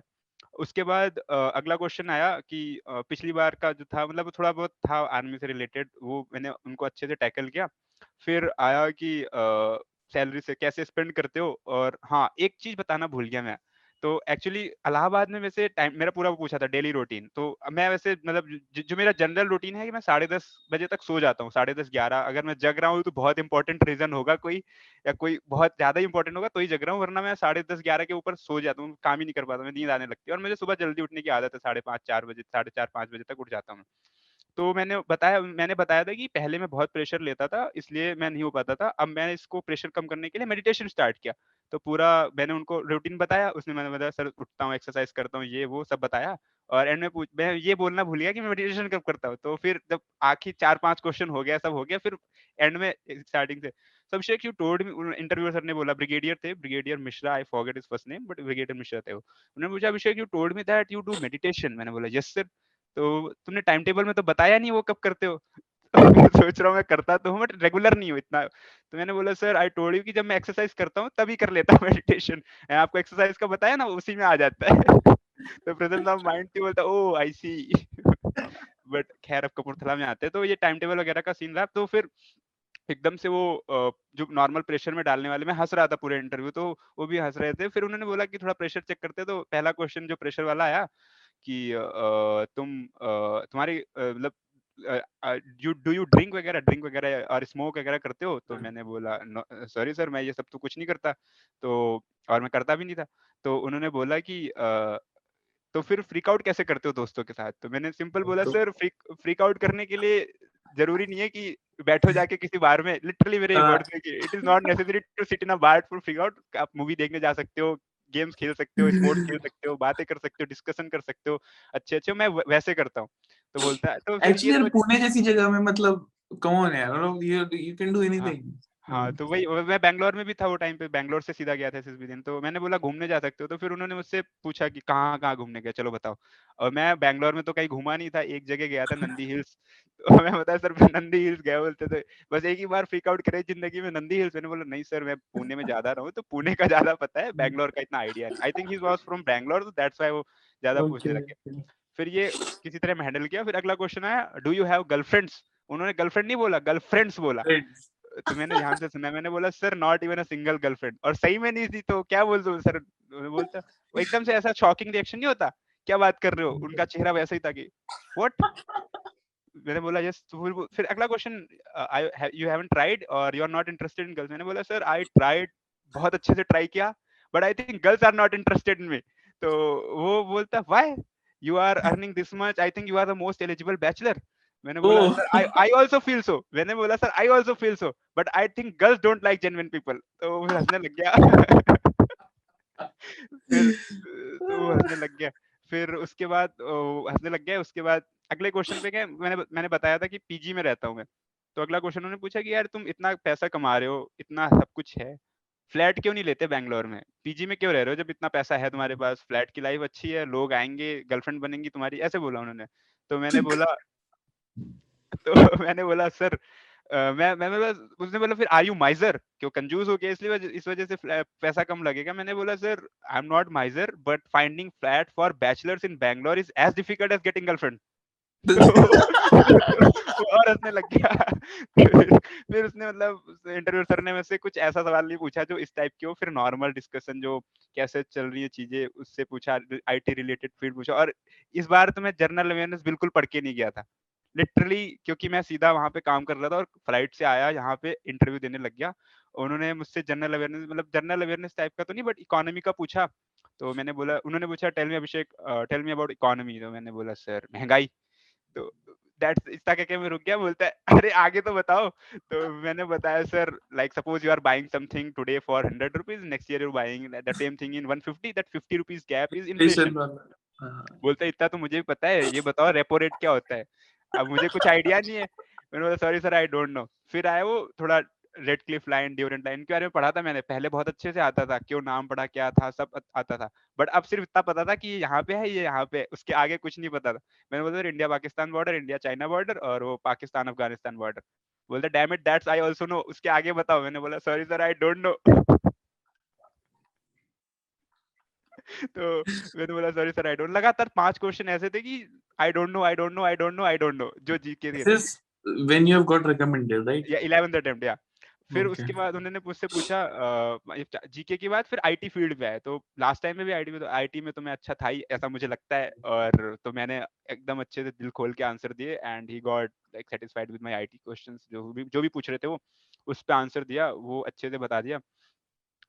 उसके बाद अगला क्वेश्चन आया कि पिछली बार का जो था, मतलब थोड़ा बहुत था आर्मी से रिलेटेड, वो मैंने उनको अच्छे से टैकल किया। फिर आया कि सैलरी से कैसे स्पेंड करते हो। और हाँ, एक चीज बताना भूल गया मैं, तो एक्चुअली इलाहाबाद में वैसे टाइम मेरा पूरा पूछा था डेली रूटीन। तो मैं वैसे मतलब ज, जो मेरा जनरल रूटीन है कि मैं साढ़े दस बजे तक सो जाता हूँ, साढ़े दस ग्यारह। अगर मैं जग रहा हूँ तो बहुत इंपॉर्टेंट रीजन होगा कोई, या कोई बहुत ज्यादा इंपॉर्टेंट होगा तो ही जग रहा हूँ, वरना मैं साढ़े दस ग्यारह के ऊपर सो जाता हूँ, काम ही नहीं कर पाता, मैं नींद आने लगती है। और मुझे सुबह जल्दी उठने की आदत है, साढ़े पाँच चार बजे साढ़े चार पाँच बजे तक उठ जाता हूँ। तो मैंने बताया मैंने बताया था कि पहले मैं बहुत प्रेशर लेता था, इसलिए मैं नहीं हो पाता था। अब मैंने इसको प्रेशर कम करने के लिए मेडिटेशन स्टार्ट किया। तो पूरा मैंने उनको रूटीन बताया, उसने मैंने बताया सर उठता हूँ, एक्सरसाइज करता हूँ, ये वो सब बताया। और एंड में पूछ मैं ये बोलना भूल गया कि मैं मेडिटेशन कब करता हूँ। तो फिर जब आखिर चार पांच क्वेश्चन हो गया, सब हो गया, फिर एंड में स्टार्टिंग से Abhishek you told me, interviewer sir ने बोला, ब्रिगेडियर थे, brigadier Mishra, I forget his first name but brigadier Mishra थे। उन्होंने पूछा Abhishek you told me that you do meditation. मैंने बोला यस सर। तो तुमने टाइम टेबल में तो बताया नहीं वो कब करते हो। सोच रहा हूँ मैं करता तो हूँ बट रेगुलर नहीं हूँ इतना। तो मैंने बोला सर आई टोल्ड यू कि जब मैं एक्सरसाइज करता हूँ तभी कर लेता हूँ मेडिटेशन, आपको एक्सरसाइज का बताया ना उसी में आ जाता है। तो प्रेजेंट ऑफ माइंड भी बोलता ओ आई सी। बट खैर अब कपूरथला में आते तो ये टाइम टेबल वगैरह का सीन रहा। तो फिर एकदम से वो जो नॉर्मल प्रेशर में डालने वाले, मैं हंस रहा था पूरे इंटरव्यू, तो वो भी हंस रहे थे। फिर उन्होंने बोला कि थोड़ा प्रेशर चेक करते। तो पहला क्वेश्चन जो प्रेशर वाला आया कि तुम तुम्हारी मतलब यू डू यू ड्रिंक वगैरह ड्रिंक वगैरह और स्मोक वगैरह करते हो। तो मैंने बोला सॉरी सर मैं ये सब तो कुछ नहीं करता, तो और मैं करता भी नहीं था। तो उन्होंने बोला कि तो फिर फ्रीक आउट कैसे करते हो दोस्तों के साथ। तो मैंने सिंपल बोला सर फ्रीक आउट करने के लिए जरूरी नहीं है कि बैठो जाके किसी बार में, लिटरली मेरे वर्ड्स में कि it is not necessary to sit in a bar for freak out. आप मूवी देखने जा सकते हो, गेम्स खेल सकते हो, स्पोर्ट्स खेल सकते हो, बातें कर सकते हो, डिस्कशन कर सकते हो, अच्छे अच्छे मैं वैसे करता हूँ। तो बोलता है तो एक्चुअली पुणे जैसी जगह में मतलब कम ऑन यार, यू कैन डू एनीथिंग। हाँ तो वही, मैं बैंगलोर में भी था वो टाइम पे, बैंगलोर से सीधा गया था एसएसबी दिन। तो मैंने बोला घूमने जा सकते हो। तो फिर उन्होंने मुझसे पूछा कि कहाँ कहाँ घूमने गए, चलो बताओ। और मैं बैंगलोर में तो कहीं घूमा नहीं था, एक जगह गया था नंदी हिल्स। तो मैं बताया सर नंदी हिल्स गया, बोलते थे बस एक ही बार फ्रीक आउट करे जिंदगी में नंदी हिल्स। मैंने बोला नहीं सर मैं पुणे में ज्यादा रहा हूँ, तो पुणे का ज्यादा पता है, बैंगलोर का इतना आइडिया नहीं। I think he was from Bangalore, तो दैट्स व्हाई वो ज्यादा पूछने लगे। फिर ये किसी तरह मैं हैंडल किया। फिर अगला क्वेश्चन आया डू यू हैव गर्लफ्रेंड्स। उन्होंने गर्लफ्रेंड नहीं बोला, गर्लफ्रेंड्स बोला। तो मैंने ध्यान से सुना, मैंने बोला sir not even a single girlfriend. और सही में नहीं थी तो क्या बोल दो सर। बोलता वो एकदम से ऐसा शॉकिंग रिएक्शन नहीं होता, क्या बात कर रहे हो, उनका चेहरा वैसा ही था कि व्हाट। मैंने बोला यस। फिर अगला क्वेश्चन यू हैवंट ट्राइड और you are not interested in girls. मैंने बोला सर आई ट्राइड, बहुत अच्छे से ट्राई किया but I think girls are not interested in me. तो वो बोलता why you are earning this much, I think you are the most eligible bachelor. मैंने बोला sir I I also feel so. मैंने बोला sir I also feel so but I think girls don't like genuine people. तो वो हंसने लग गया। फिर तो हंसने लग गया फिर उसके बाद हंसने लग गया उसके बाद अगले क्वेश्चन पे गए। मैंने मैंने बताया था कि पीजी में रहता हूँ मैं। तो अगला क्वेश्चन उन्होंने पूछा कि यार तुम इतना पैसा कमा रहे हो, इतना सब कुछ है, फ्लैट क्यों नहीं लेते बैंगलोर में, पीजी में क्यों रह रहे हो, जब इतना पैसा है तुम्हारे पास, फ्लैट की लाइफ अच्छी है, लोग आएंगे, गर्लफ्रेंड बनेंगी तुम्हारी, ऐसे बोला उन्होंने। तो मैंने बोला तो मैंने बोला सर Uh, मैं मैंने बोला उसने बोला फिर आर यू माइजर क्यों कंजूस हो गया इसलिए इस वजह से पैसा कम लगेगा। मैंने बोला sir I am not miser but finding flat for bachelors in Bangalore is as difficult as getting girlfriend. और हंसने लग गया। फिर उसने मतलब इंटरव्यू करने में से कुछ ऐसा सवाल नहीं पूछा जो इस टाइप के हो, फिर नॉर्मल डिस्कशन जो कैसे चल रही है चीजें उससे पूछा, आईटी रिलेटेड फील्ड पूछा। और इस बार तो मैं जनरल अवेयरनेस बिल्कुल पढ़ के नहीं गया था लिटरली, क्योंकि मैं सीधा वहाँ पे काम कर रहा था और फ्लाइट से आया यहाँ पे इंटरव्यू देने लग गया। उन्होंने मुझसे जनरल अवेयरनेस मतलब जनरल अवेयरनेस टाइप का तो नहीं बट इकोनॉमी का पूछा। तो मैंने बोला, उन्होंने पूछा tell me Abhishek tell me about economy. तो मैंने बोला सर महंगाई। तो दैट्स इतना कहके मैं रुक गया। बोलता है अरे आगे तो बताओ। तो मैंने बताया sir like suppose you are buying something today for hundred rupees next year you buying the same thing in one fifty, that fifty rupees gap is inflation. बोलता है इतना तो मुझे भी पता है, ये बताओ रेपो रेट क्या होता है। अब मुझे कुछ आइडिया नहीं है। मैंने बोला sorry sir I don't know. फिर आया वो थोड़ा Radcliffe line Durand line के बारे में पढ़ा था मैंने पहले, बहुत अच्छे से आता था क्यों नाम पढ़ा क्या था सब आता था, बट अब सिर्फ इतना पता था कि ये यहाँ पे है ये यहाँ पे, उसके आगे कुछ नहीं पता था। मैंने बोला sir India Pakistan border, India China border और वो पाकिस्तान अफगानिस्तान बॉर्डर। बोलता damn it that's I also know, उसके आगे बताओ। मैंने बोला sorry sir I don't know. तो मैंने बोला सॉरी सर आई डोंट। लगातार पांच क्वेश्चन ऐसे थे कि I don't know, I don't know, I don't know, I don't know, जो जीके थे। This is when you have got recommended, right? Yeah, eleventh attempt, yeah. फिर okay. उसके बाद उन्होंने मुझसे पूछा जीके के बाद फिर आईटी फील्ड में आए। तो लास्ट टाइम में भी आईटी में तो आईटी में तो मैं अच्छा था ही ऐसा मुझे लगता है, और तो मैंने एकदम अच्छे से दिल खोल के आंसर दिए and he got like satisfied with my IT questions, जो भी जो भी पूछ रहे थे वो उस पर आंसर दिया, वो अच्छे से बता दिया।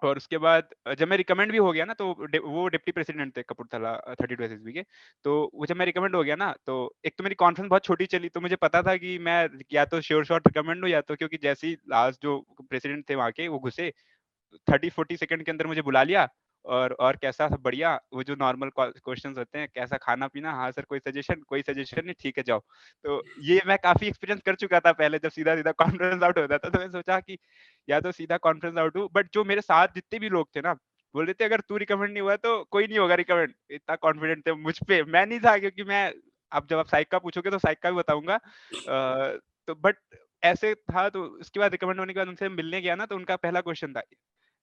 और उसके बाद जब मैं रिकमेंड भी हो गया ना, तो वो डिप्टी प्रेसिडेंट थे कपूरथला थर्टी टू एसएसबी के, तो वो जब मैं रिकमेंड हो गया ना, तो एक तो मेरी कॉन्फ्रेंस बहुत छोटी चली, तो मुझे पता था कि मैं या तो श्योर शॉट रिकमेंड हूँ या तो, क्योंकि जैसे ही लास्ट जो प्रेसिडेंट थे वहाँ के वो घुसे थर्टी फोर्टी सेकंड के अंदर मुझे बुला लिया और और कैसा सब बढ़िया, वो जो नॉर्मल क्वेश्चंस होते हैं कैसा खाना पीना, हाँ सर कोई सजेशन, कोई सजेशन नहीं, ठीक है जाओ। तो ये मैं काफी एक्सपीरियंस कर चुका था पहले जब सीधा सीधा कॉन्फ्रेंस आउट होता था, तो मैं सोचा कि या तो सीधा कॉन्फ्रेंस आउट हूँ, बट जो मेरे साथ जितने भी लोग थे ना बोल रहे थे अगर तू रिकमेंड नहीं हुआ तो कोई नहीं होगा रिकमेंड, इतना कॉन्फिडेंट थे मुझ पे। मैं नहीं था क्योंकि मैं अब जब आप साइक का पूछोगे तो साइक का भी बताऊंगा, तो बट ऐसे था। तो उसके बाद रिकमेंड होने के बाद उनसे मिलने गया ना, तो उनका पहला क्वेश्चन था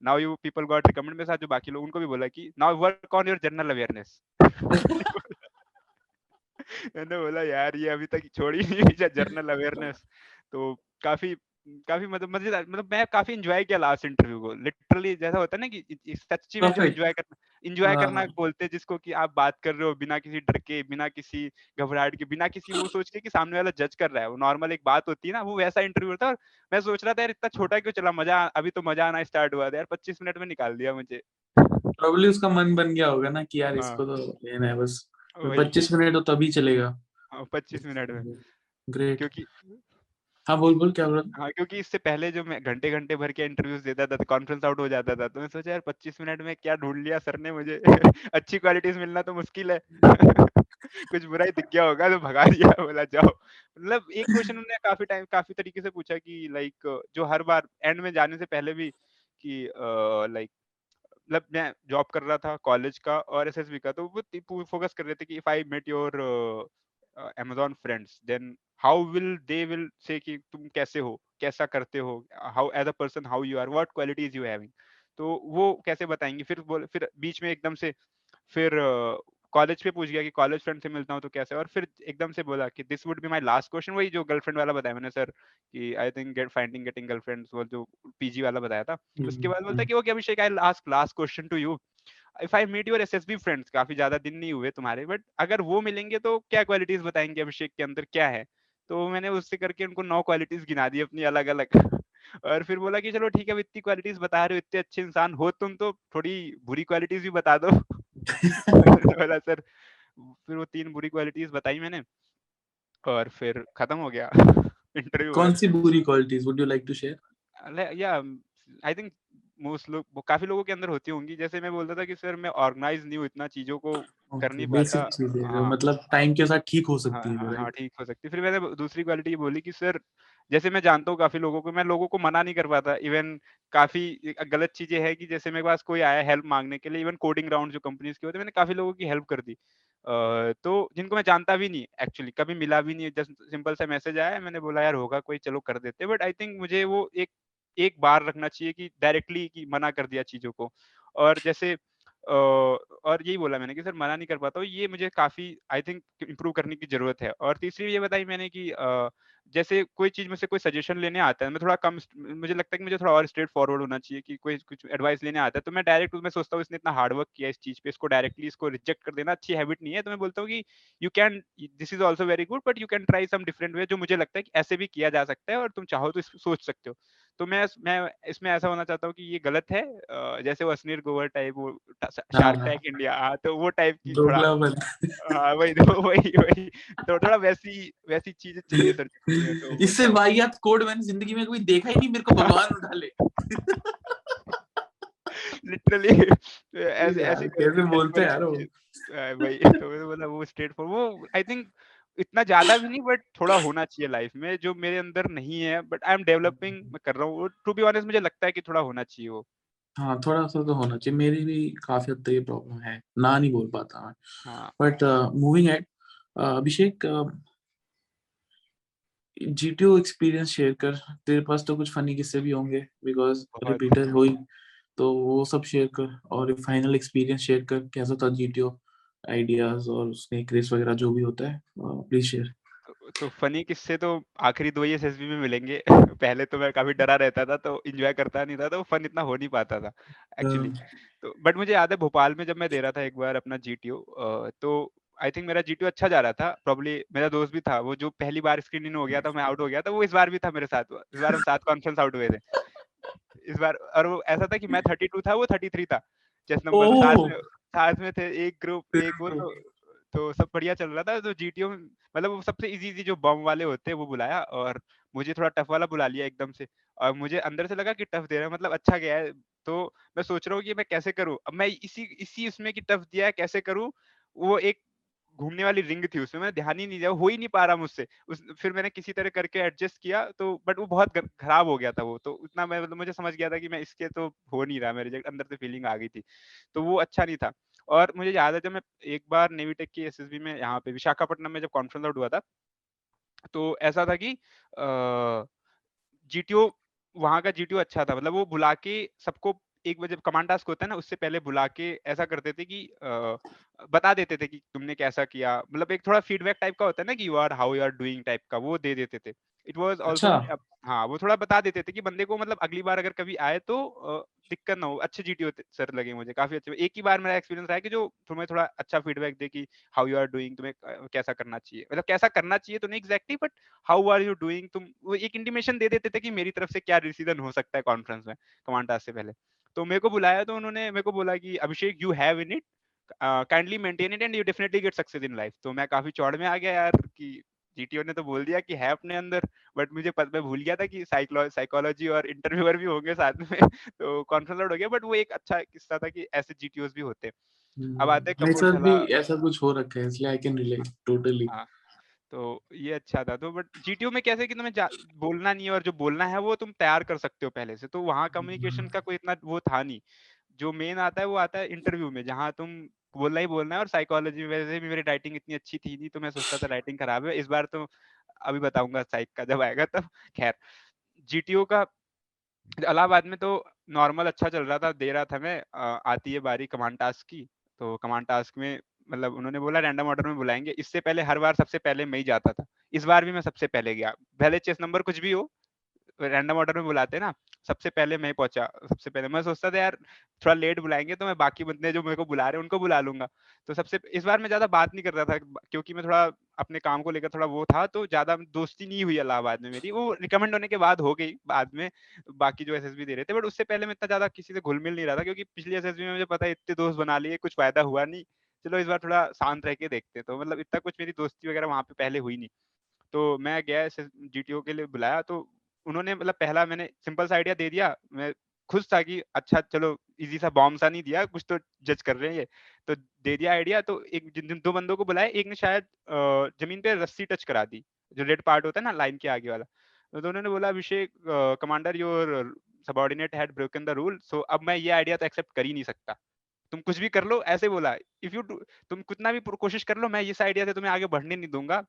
Now you people got recommended मेरे साथ जो बाकी लोग उनको भी बोला कि now work on your general awareness। मैंने बोला यार ये अभी तक छोड़ी नहीं जनरल अवेयरनेस। तो काफी काफी मतलब मजेदार, मतलब मैं काफी एंजॉय किया लास्ट इंटरव्यू को लिटरली, जैसा होता है ना कि सच्ची में एंजॉय करना, एंजॉय करना बोलते हैं जिसको कि आप बात कर रहे हो बिना किसी डर के, बिना किसी घबराहट के, बिना किसी वो सोच के कि सामने वाला जज कर रहा है, वो नॉर्मल एक बात होती है ना, वो वैसा इंटरव्यू था। और मैं सोच रहा था यार इतना छोटा क्यों चला, मजा अभी तो मजा आना स्टार्ट हुआ था यार, पच्चीस मिनट में निकाल दिया मुझे। प्रोबेबली उसका मन बन गया होगा ना कि यार इसको तो लेना है बस, पच्चीस मिनट तो तभी चलेगा, पच्चीस मिनट में ग्रेट। क्योंकि हाँ बोल बोल क्या बोल रहा, हाँ क्योंकि इससे पहले जो मैं घंटे घंटे भर के इंटरव्यूज देता था तो कॉन्फ्रेंस आउट हो जाता था, तो मैं सोचा यार पच्चीस मिनट में क्या ढूंढ लिया सर ने मुझे। अच्छी क्वालिटीज मिलना तो मुश्किल है। कुछ बुरा ही दिख गया होगा तो भगा दिया, बोला जाओ। मतलब एक क्वेश्चन उन्होंने काफी टाइम काफी तरीके से पूछा कि लाइक जो हर बार एंड में जाने से पहले भी कि लाइक मतलब मैं जॉब कर रहा था कॉलेज का और एसएसबी का, तो वो फोकस कर रहे थे कि if I met your Amazon friends, then how will they will say कि तुम कैसे हो, कैसा करते हो, how as a person how you are, what qualities you having, तो वो कैसे बताएंगे। फिर बोल, फिर बीच में एकदम से फिर कॉलेज uh, पे पूछ गया कि कॉलेज फ्रेंड से मिलता हूँ तो कैसे, और फिर एकदम से बोला कि this would be my last question, वही जो गर्लफ्रेंड वाला बताया मैंने सर कि I think get finding getting girlfriends वो जो पीजी वाला बताया था। mm-hmm. उसके बाद बोलता कि okay Abhishek I ask last question to you, If I meet your S S B friends, काफी ज्यादा दिन नहीं हुए तुम्हारे, बट अगर वो मिलेंगे तो क्या क्वालिटीज बताएंगे अभिषेक के अंदर क्या है। तो मैंने उससे करके उनको नौ क्वालिटीज गिना दी अपनी अलग अलग, और फिर बोला कि चलो ठीक है इतनी क्वालिटीज बता रहे हो, इतने अच्छे इंसान हो तुम, तो थोड़ी बुरी क्वालिटीज भी बता दो। बोला सर, फिर वो तीन बुरी क्वालिटीज बताई मैंने और फिर खत्म हो गया इंटरव्यू। कौन सी बुरी qualities would you like to share? या आई थिंक मोस्ट लोग, काफी लोगों के अंदर होती होंगी, जैसे मैं बोलता था कि सर मैं ऑर्गेनाइज नहीं हूँ इतना चीजों को okay, करनी पड़ता, हाँ, मतलब टाइम के साथ ठीक हो सकती है। हाँ, हाँ, ठीक हो सकती है। फिर मैंने दूसरी क्वालिटी बोली कि सर जैसे मैं जानता हूँ काफी लोगों को, मैं लोगों को मना नहीं कर पाता, इवन काफी गलत चीजें है कि जैसे मेरे पास कोई आया हेल्प मांगने के लिए, इवन कोडिंग राउंड जो कंपनीज के होते हैं मैंने काफी लोगों की हेल्प कर दी, तो जिनको मैं जानता भी नहीं, एक्चुअली कभी मिला भी नहीं, जस्ट सिंपल सा मैसेज आया, मैंने बोला यार होगा कोई, चलो कर देते। बट आई थिंक मुझे वो एक एक बार रखना चाहिए कि डायरेक्टली कि मना कर दिया चीज़ों को, और जैसे और यही बोला मैंने कि सर मना नहीं कर पाता हूँ, ये मुझे काफ़ी आई थिंक इम्प्रूव करने की ज़रूरत है। और तीसरी ये बताई मैंने कि जैसे कोई चीज़ मुझसे कोई सजेशन लेने आता है, मैं थोड़ा कम, मुझे लगता है कि मुझे थोड़ा और स्ट्रेट फॉरवर्ड होना चाहिए कि कोई कुछ एडवाइस लेने आता है तो मैं डायरेक्ट, मैं सोचता हूँ इसने इतना हार्डवर्क किया इस चीज़ पे, इसको डायरेक्टली इसको रिजेक्ट कर देना अच्छी हैबिट नहीं है। तो मैं बोलता हूँ कि you can, this is also very good but you can try some different way, जो मुझे लगता है कि ऐसे भी किया जा सकता है और तुम चाहो तो सोच सकते हो। तो मैं मैं इसमें ऐसा होना चाहता हूँ कि ये गलत है, जैसे वो असनीर गोवर टाइप, वो शार्क टैंक इंडिया, हाँ तो वो टाइप की थोड़ा, हाँ वही वही वही तो थोड़ा वैसी वैसी चीजें चाहिए सर। इससे वाहियात कोड मैंने जिंदगी में कभी देखा ही नहीं, मेरे को भगवान उठा ले लिटरली ऐसे ऐसे कैसे बोलते हैं यार भाई। तो बोला वो स्ट्रेट फॉरवर्ड, वो आई थिंक इतना ज्यादा भी नहीं बट थोड़ा होना चाहिए लाइफ में, जो मेरे अंदर नहीं है बट आई एम डेवलपिंग, मैं कर रहा हूँ। टू बी ऑनेस्ट मुझे लगता है कि थोड़ा होना चाहिए वो, हाँ थोड़ा सा तो होना चाहिए। मेरी भी काफी हद तक ये प्रॉब्लम है, ना नहीं बोल पाता हाँ। But moving at Abhishek, GTO experience share कर, तेरे पास तो कुछ फनी किस्से भी होंगे बिकॉज रिपीटर हुई तो वो सब शेयर कर, और फाइनल एक्सपीरियंस शेयर कर, कैसा था जीटीओ, आइडियाज और उसके क्रेज वगैरह जो भी होता है प्लीज शेयर। तो फनी किस्से तो आखिरी दो ही एसएसबी में मिलेंगे। पहले तो मैं काफी डरा रहता था तो एंजॉय करता नहीं था, तो फन इतना हो नहीं पाता था एक्चुअली। तो बट मुझे याद है भोपाल में जब मैं दे रहा था एक बार अपना जीटीओ, तो आई थिंक मेरा जीटीओ अच्छा जा रहा था, प्रॉब्ली मेरा दोस्त भी था, वो जो पहली बार स्क्रीन इन हो गया था मैं आउट हो गया था, वो इस बार भी था मेरे साथ, इस बार हम सात कॉन्फ्रेंस आउट हुए थे इस बार। और वो ऐसा था कि मैं थर्टी टू था, वो थर्टी थ्री था, जस्ट नंबर साथ में थे, एक ग्रुप एक वो, तो, तो सब बढ़िया चल रहा था। तो जीटीओ मतलब वो सबसे इजी इजी जो बम वाले होते हैं वो बुलाया, और मुझे थोड़ा टफ वाला बुला लिया एकदम से, और मुझे अंदर से लगा कि टफ दे रहा है मतलब अच्छा गया है। तो मैं सोच रहा हूँ कि मैं कैसे करूँ, अब मैं इसी इसी उसमें कि टफ दिया है कैसे करूँ, वो एक घूमने वाली रिंग थी उसमें मैं ध्यान ही नहीं दिया, हो ही नहीं पा रहा मुझसे उस, फिर मैंने किसी तरह करके एडजस्ट किया तो बट वो बहुत खराब हो गया था वो, तो उतना मैं मतलब मुझे समझ गया था कि मैं इसके तो हो नहीं रहा, मेरे अंदर से फीलिंग आ गई थी, तो वो अच्छा नहीं था। और मुझे याद है जब मैं एक बार नेवी टेक की एसएसबी में यहाँ पे विशाखापट्टनम में जब कॉन्फ्रेंस आउट हुआ था, तो ऐसा था कि जीटीओ, वहाँ का जीटीओ अच्छा था, मतलब वो बुला के सबको एक बजे कमांड टास्क होता है ना, उससे पहले बुला के ऐसा करते थे कि आ, बता देते थे कि तुमने कैसा किया, मतलब एक थोड़ा फीडबैक टाइप का होता है ना कि you are how you are doing type का, वो दे देते थे। इट वाज ऑल्सो हाँ, वो थोड़ा बता देते थे कि बंदे को मतलब अगली बार अगर कभी आए तो दिक्कत ना हो। अच्छे जीटीओ सर लगे मुझे, काफी अच्छे। एक ही बार मेरा एक्सपीरियंस रहा है कि जो तुम्हें थोड़ा अच्छा फीडबैक दे कि हाउ यू आर डूइंग, तुम्हें कैसा करना चाहिए, मतलब कैसा करना चाहिए तो नहीं exactly but how are you doing, तुम वो एक इंटीमेशन दे देते थे कि मेरी तरफ से क्या डिसीजन हो सकता है कॉन्फ्रेंस में कमांड टास्क से पहले। तो मेरे को बुलाया तो उन्होंने मेरे को बोला कि Abhishek you have in it, kindly maintain it and you definitely get success in life. तो मैं काफी चौड़ में आ गया यार कि जीटीओ ने तो बोल दिया कि है अपने अंदर, बट मुझे पता, मैं भूल गया था कि साइकोलॉजी और इंटरव्यूअर भी होंगे साथ में, तो कॉन्फ्रेंस आउट हो गया। बट वो एक अच्छा किस्सा था कि ऐसे जीटीओस भी होते हैं। अब आते हैं कपूरथला, ऐसा कुछ हो रखा है इसलिए आई कैन रिलेट टोटली। तो ये अच्छा था। तो बट जीटीओ में कैसे कि तुम्हें बोलना नहीं है और जो बोलना है वो तुम तैयार कर सकते हो पहले से, तो वहाँ कम्युनिकेशन का कोई इतना वो था नहीं। जो मेन आता है वो आता है इंटरव्यू में, जहाँ तुम बोलना ही बोलना है। और साइकोलॉजी में वैसे भी मेरी राइटिंग इतनी अच्छी थी नहीं, तो मैं सोचता था राइटिंग खराब है। इस बार तो अभी बताऊंगा साइक का जब आएगा तब। खैर जीटीओ का इलाहाबाद में तो नॉर्मल अच्छा चल रहा था, दे रहा था मैं। आती है बारी कमांड टास्क की, तो कमांड टास्क में मतलब उन्होंने बोला रैंडम ऑर्डर में बुलाएंगे। इससे पहले हर बार सबसे पहले मैं ही जाता था, इस बार भी मैं सबसे पहले गया। पहले चेस नंबर कुछ भी हो रैंडम ऑर्डर में बुलाते ना, सबसे पहले मैं पहुंचा। सबसे पहले मैं सोचता था यार थोड़ा लेट बुलाएंगे तो मैं बाकी बंदे जो मेरे को बुला रहे हैं उनको बुला लूंगा। तो सबसे इस बार मैं ज्यादा बात नहीं कर रहा था क्योंकि मैं थोड़ा अपने काम को लेकर थोड़ा वो था, तो ज्यादा दोस्ती नहीं हुई इलाहाबाद में मेरी। वो रिकमेंड होने के बाद हो गई बाद में, बाकी जो एसएसबी दे रहे थे। बट उससे पहले मैं इतना ज्यादा किसी से घुल मिल नहीं रहा था क्योंकि पिछली एसएसबी में मुझे पता है इतने दोस्त बना लिए, कुछ फायदा हुआ नहीं। चलो इस बार थोड़ा शांत रह के देखते। तो मतलब इतना कुछ मेरी दोस्ती वगैरह वहाँ पे पहले हुई नहीं। तो मैं गया जीटीओ के लिए बुलाया, तो उन्होंने मतलब पहला मैंने सिंपल सा आइडिया दे दिया। मैं खुश था कि अच्छा चलो इजी सा बॉम्ब सा नहीं दिया, कुछ तो जज कर रहे हैं ये। तो दे दिया आइडिया। तो एक दो बंदों को बुलाया, एक ने शायद जमीन पे रस्सी टच करा दी, जो रेड पार्ट होता है ना लाइन के आगे वाला। तो उन्होंने बोला Abhishek commander your subordinate had broken the rule, so अब मैं ये आइडिया तो एक्सेप्ट कर ही नहीं सकता। तुम कुछ भी कर लो, ऐसे बोला, इफ यू तुम कितना भी कोशिश कर लो, मैं इस आइडिया से तुम्हें आगे बढ़ने नहीं दूंगा,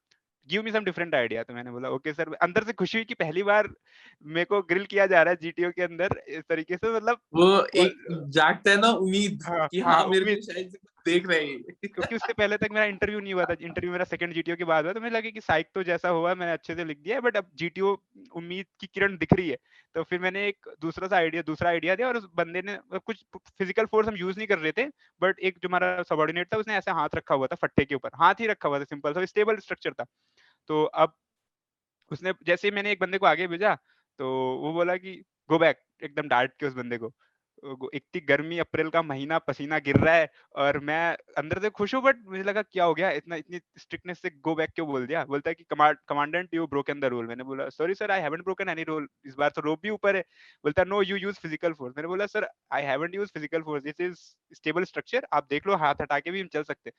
give me some different idea. तो मैंने बोला ओके सर, अंदर से खुशी हुई कि पहली बार मेरे को ग्रिल किया जा रहा है जीटीओ के अंदर इस तरीके से, मतलब वो एक जागता है ना उम्मीद कि हाँ मेरे को शायद देख रहे हैं, क्योंकि उससे पहले तक मेरा इंटरव्यू नहीं हुआ था। इंटरव्यू मेरा सेकंड जीटीओ के बाद हुआ, तो मुझे लगा कि साइक तो जैसा हुआ मैंने अच्छे से लिख दिया, बट अब जीटीओ उम्मीद की किरण दिख रही है। तो फिर मैंने एक दूसरा सा आइडिया दूसरा आइडिया दिया, और उस बंदे ने कुछ फिजिकल फोर्स हम यूज नहीं कर रहे थे, बट एक जो हमारा सबऑर्डिनेट था उसने ऐसे हाथ रखा हुआ था फट्टे के ऊपर, हाथ ही रखा हुआ था, सिंपल सा स्टेबल स्ट्रक्चर था। तो अब उसने जैसे ही मैंने एक बंदे को आगे भेजा तो वो बोला कि गो बैक, एकदम डांट के उस बंदे को। इतनी गर्मी, अप्रैल का महीना, पसीना गिर रहा है और मैं अंदर से खुश हूँ, बट मुझे लगा क्या हो गया, इतना इतनी स्ट्रिक्टनेस से गो बैक क्यों बोल दिया। बोलता है कि commandant you broken the rule. मैंने बोला sorry sir, I haven't broken any rule, इस बार तो रोप भी ऊपर है। बोलता no you use physical force. मैंने बोला sir I haven't use physical force, this is stable structure, आप देख लो, हाथ हटा के भी हम चल सकते।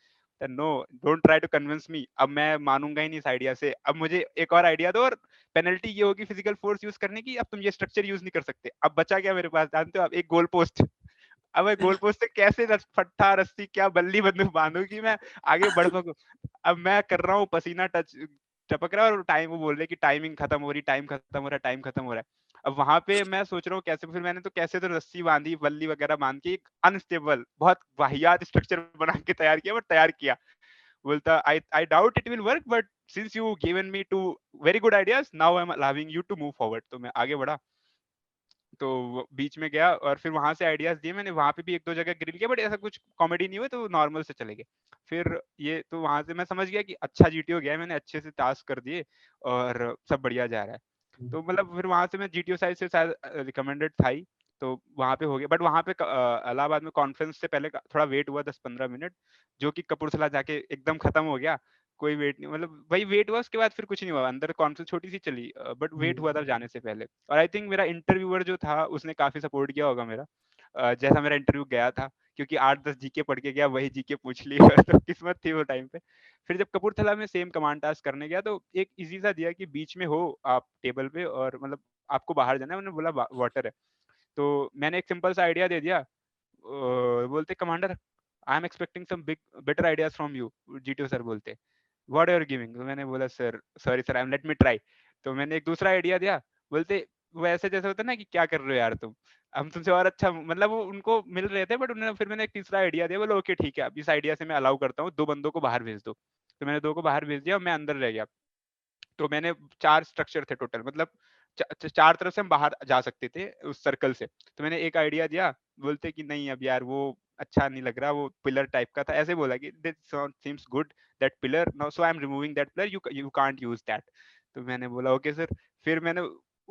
No, don't try to convince me, अब मैं मानूंगा ही नहीं इस आइडिया से, अब मुझे एक और आइडिया दो और पेनल्टी ये होगी फिजिकल फोर्स यूज करने की, अब तुम ये स्ट्रक्चर यूज नहीं कर सकते। अब बचा क्या मेरे पास जानते हो, अब एक गोल पोस्ट। अब मैं गोल पोस्ट से कैसे फट्टा रस्सी क्या बल्ली बंदूक बांधू कि मैं आगे बढ़ सकूं। अब मैं कर रहा हूँ, पसीना टच टपक रहा है और टाइम वो बोल रहे कि टाइमिंग खत्म हो रही, टाइम खत्म हो रहा है, टाइम खत्म हो रहा है। अब वहां पे मैं सोच रहा हूँ कैसे, फिर मैंने तो कैसे तो रस्सी बांधी, बल्ली वगैरह बांध के एक अनस्टेबल बहुत वाहियात स्ट्रक्चर बना के तैयार किया, बट तैयार किया। बोलता I I doubt it will work, but since you given me two very good ideas, now I am allowing you to move forward. तो मैं आगे बढ़ा, तो बीच में गया और फिर वहां से आइडियाज दिए मैंने, वहां पे भी एक दो जगह ग्रिल किया, बट ऐसा कुछ कॉमेडी नहीं हुआ, तो नॉर्मल से चले गए। फिर ये तो वहां से मैं समझ गया कि अच्छा जीटीओ गया, मैंने अच्छे से टास्क कर दिए और सब बढ़िया जा रहा है। तो मतलब फिर वहां से मैं जीटीओ साइड से शायद रिकमेंडेड था ही, तो वहां पे हो गया। बट वहां पे इलाहाबाद में कॉन्फ्रेंस से पहले थोड़ा वेट हुआ दस पंद्रह मिनट, जो कि कपूरथला जाके एकदम खत्म हो गया, कोई वेट नहीं, मतलब वही वेट हुआ। उसके बाद फिर कुछ नहीं हुआ, अंदर कॉन्फ्रेंस छोटी सी चली, बट वेट हुआ था जाने से पहले। और आई थिंक मेरा इंटरव्यूअर जो था उसने काफी सपोर्ट किया होगा मेरा, जैसा मेरा इंटरव्यू गया था, क्योंकि आठ दस जीके पढ़ के गया, वही जीके पूछ ली, तो किस्मत थी वो टाइम पे। फिर जब कपूरथला में सेम कमांड टास्क करने गया तो एक इजी सा दिया कि बीच में हो आप टेबल पे और मतलब आपको बाहर जाना है, मैंने बोला वाटर है, तो मैंने एक सिंपल सा आइडिया दे दिया। बोलते commander I am expecting some big better ideas from you. GTO sir बोलते व्हाट आर यू गिविंग। तो मैंने बोला sir sorry sir I am let me try. तो मैंने एक दूसरा आइडिया दिया। बोलते वो ऐसे जैसे होता है ना कि क्या कर रहे हो यार तुम, हम तुमसे और अच्छा, मतलब वो उनको मिल रहे थे, बट उन्होंने फिर मैंने एक तीसरा आइडिया दिया। बोला ओके ठीक है, अब इस आइडिया से मैं अलाउ करता हूँ, दो बंदों को बाहर भेज दो। तो मैंने दो को बाहर भेज दिया और मैं अंदर रह गया। तो मैंने चार स्ट्रक्चर थे टोटल, मतलब चा, चार तरफ से हम बाहर जा सकते थे उस सर्कल से। तो मैंने एक आइडिया दिया, बोलते कि नहीं अब यार वो अच्छा नहीं लग रहा, वो पिलर टाइप का था, ऐसे बोला कि this seems good that pillar, now so I am removing that pillar, you you can't use that. तो मैंने बोला ओके सर। फिर मैंने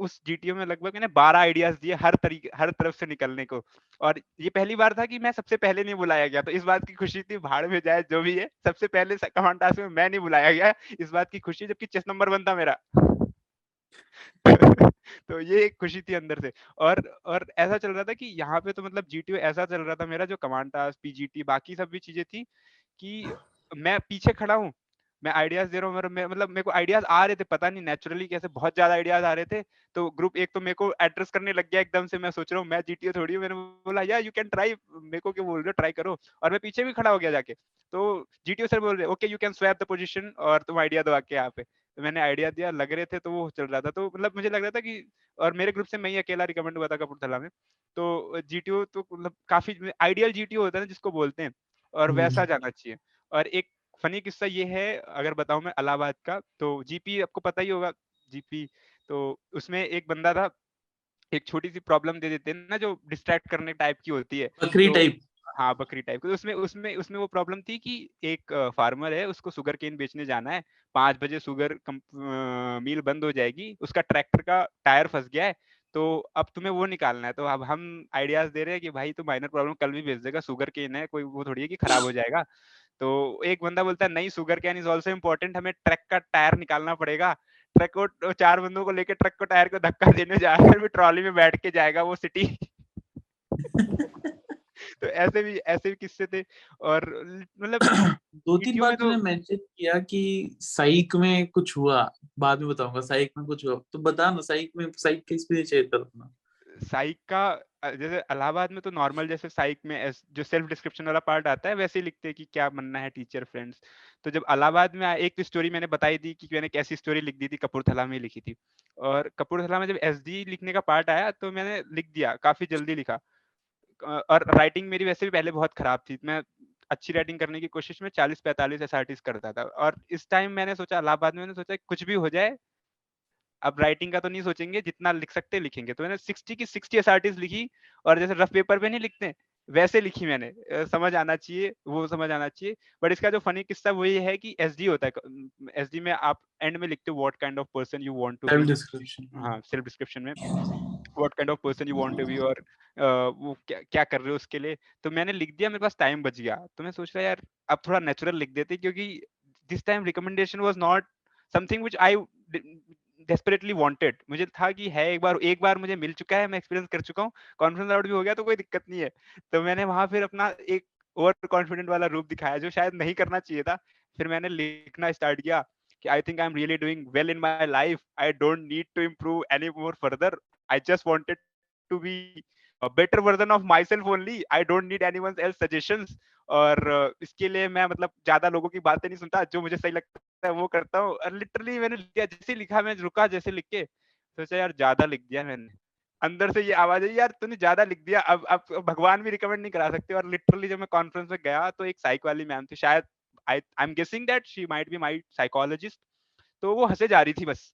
उस जीटीओ में लगभग मैंने बारह आइडियाज दिए हर तरीके हर तरफ से निकलने को। और ये पहली बार था कि मैं सबसे पहले नहीं बुलाया गया, तो इस बात की खुशी थी, भाड़ में जाए जो भी है, सबसे पहले कमांड टास्क में मैं नहीं बुलाया गया, इस बात की खुशी, जबकि चेस्ट नंबर वन था मेरा। तो ये एक खुशी थी अंदर से। और और ऐसा चल रहा था कि यहाँ पे तो मतलब जीटीओ ऐसा चल रहा था मेरा, जो कमांड टास्क, पीजीटी, बाकी सब भी चीजें थी कि मैं पीछे खड़ा हूँ, मैं आइडियाज दे रहा हूँ, मतलब मेरे को आइडियाज आ रहे थे, पता नहीं नेचुरली कैसे बहुत ज्यादा आइडियाज आ रहे थे। तो ग्रुप एक तो मेरे को एड्रेस करने लग गया एकदम से, मैं सोच रहा हूँ मैं जीटीओ थोड़ी हूँ। मैंने बोला यार यू कैन ट्राई, मेरे को क्या बोल रहे हो, ट्राई करो। और मैं पीछे भी खड़ा हो गया जाके, तो जीटीओ सर बोल रहे okay you can swap the position और तुम आइडिया दो आके यहाँ पे। तो मैंने आइडिया दिया, लग रहे थे, तो वो चल रहा था। तो मतलब मुझे लग रहा था कि, और मेरे ग्रुप से मैं ही अकेला रिकमेंड हुआ था कपूरथला में। तो जीटीओ तो मतलब काफी आइडियल जीटीओ होता है ना जिसको बोलते हैं, और वैसा जाना चाहिए। और एक फनी किस्सा ये है, अगर बताऊं मैं इलाहाबाद का, तो जीपी आपको पता ही होगा, जीपी तो उसमें एक बंदा था, एक छोटी सी प्रॉब्लम दे देते हैं ना जो डिस्ट्रैक्ट करने टाइप की होती है, बकरी तो, टाइप हाँ बकरी टाइप की। तो उसमें उसमें उसमें वो प्रॉब्लम थी कि एक फार्मर है, उसको शुगर केन बेचने जाना है, पाँच बजे शुगर मिल बंद हो जाएगी, उसका ट्रैक्टर का टायर फंस गया है, तो अब तुम्हें वो निकालना है। तो अब हम आइडियाज दे रहे हैं कि भाई तो माइनर प्रॉब्लम कल भी भेज देगा, शुगर केन है, कोई वो थोड़ी है कि खराब हो जाएगा। तो एक बंदा बोलता है नहीं, sugar cane is also important, हमें ट्रक का टायर निकालना पड़ेगा। ट्रक को चार बंदों को लेके ट्रक को टायर को धक्का देने जा रहा है, फिर भी ट्रॉली में बैठ के जाएगा वो सिटी। तो ऐसे भी ऐसे भी किस्से थे। और मतलब दो तीन बार तुमने मेंशन किया कि साइक में कुछ हुआ, बाद में बताऊंगा साइक में कुछ हुआ, तो बता ना साइक में, साइक का एक्सपीरियंस शेयर करो अपना। साइक का, जैसे इलाहाबाद में तो नॉर्मल जैसे साइक में जो सेल्फ डिस्क्रिप्शन वाला पार्ट आता है वैसे ही लिखते हैं कि क्या बनना है टीचर फ्रेंड्स। तो जब इलाहाबाद में एक स्टोरी मैंने बताई दी कि मैंने कैसी स्टोरी लिख दी थी, कपूरथला में लिखी थी, और कपूरथला में जब एसडी लिखने का पार्ट आया तो मैंने लिख दिया, काफी जल्दी लिखा। और राइटिंग मेरी वैसे भी पहले बहुत खराब थी, मैं अच्छी राइटिंग करने की कोशिश में चालीस पैंतालीस एस आर टीज करता था। और इस टाइम मैंने सोचा, इलाहाबाद में मैंने सोचा कुछ भी हो जाए, अब राइटिंग का तो नहीं सोचेंगे, जितना लिख सकते लिखेंगे। तो मैंने सिक्सटी की सिक्सटी एस आर टीज लिखी, और जैसे रफ पेपर पे नहीं लिखते वैसे लिखी मैंने, समझ आना चाहिए वो समझ आना चाहिए। बट इसका जो फनी किस्सा वो ये है कि एसडी होता है, एसडी में आप एंड में लिखते हो what kind of person you want to be, self description, हाँ सेल्फ डिस्क्रिप्शन में what kind of person you want to be और वो क्या क्या कर रहे हो उसके लिए। तो मैंने लिख दिया, मेरे पास टाइम बच गया, तो मैं सोच रहा यार अब थोड़ा नेचुरल लिख देते, क्योंकि this time recommendation was not something which I desperately wanted। मुझे था कि है एक बार एक बार मुझे मिल चुका है, मैं एक्सपीरियंस कर चुका हूँ, कॉन्फिडेंस राउंड भी हो गया तो कोई दिक्कत नहीं है। तो मैंने वहां फिर अपना एक ओवर कॉन्फिडेंट वाला रूप दिखाया जो शायद नहीं करना चाहिए था। फिर मैंने लिखना स्टार्ट किया कि I think I am really doing well in my life, I don't need to improve any more further, I just wanted to be a better version of myself only, I don't need anyone else suggestions. और इसके लिए मैं मतलब ज्यादा लोगों की बातें नहीं सुनता, जो मुझे सही लगता है वो करता हूँ। और लिटरली मैंने जैसे लिखा, मैं रुका जैसे लिख के सोचा यार ज्यादा लिख दिया मैंने, अंदर से ये आवाज आई यार तूने ज्यादा लिख दिया, अब अब भगवान भी रिकमेंड नहीं करा सकते। और लिटरली जब मैं कॉन्फ्रेंस में गया तो एक साइक वाली मैम थी, शायद I I am guessing that she might be my psychologist, तो वो हंसे जा रही थी बस।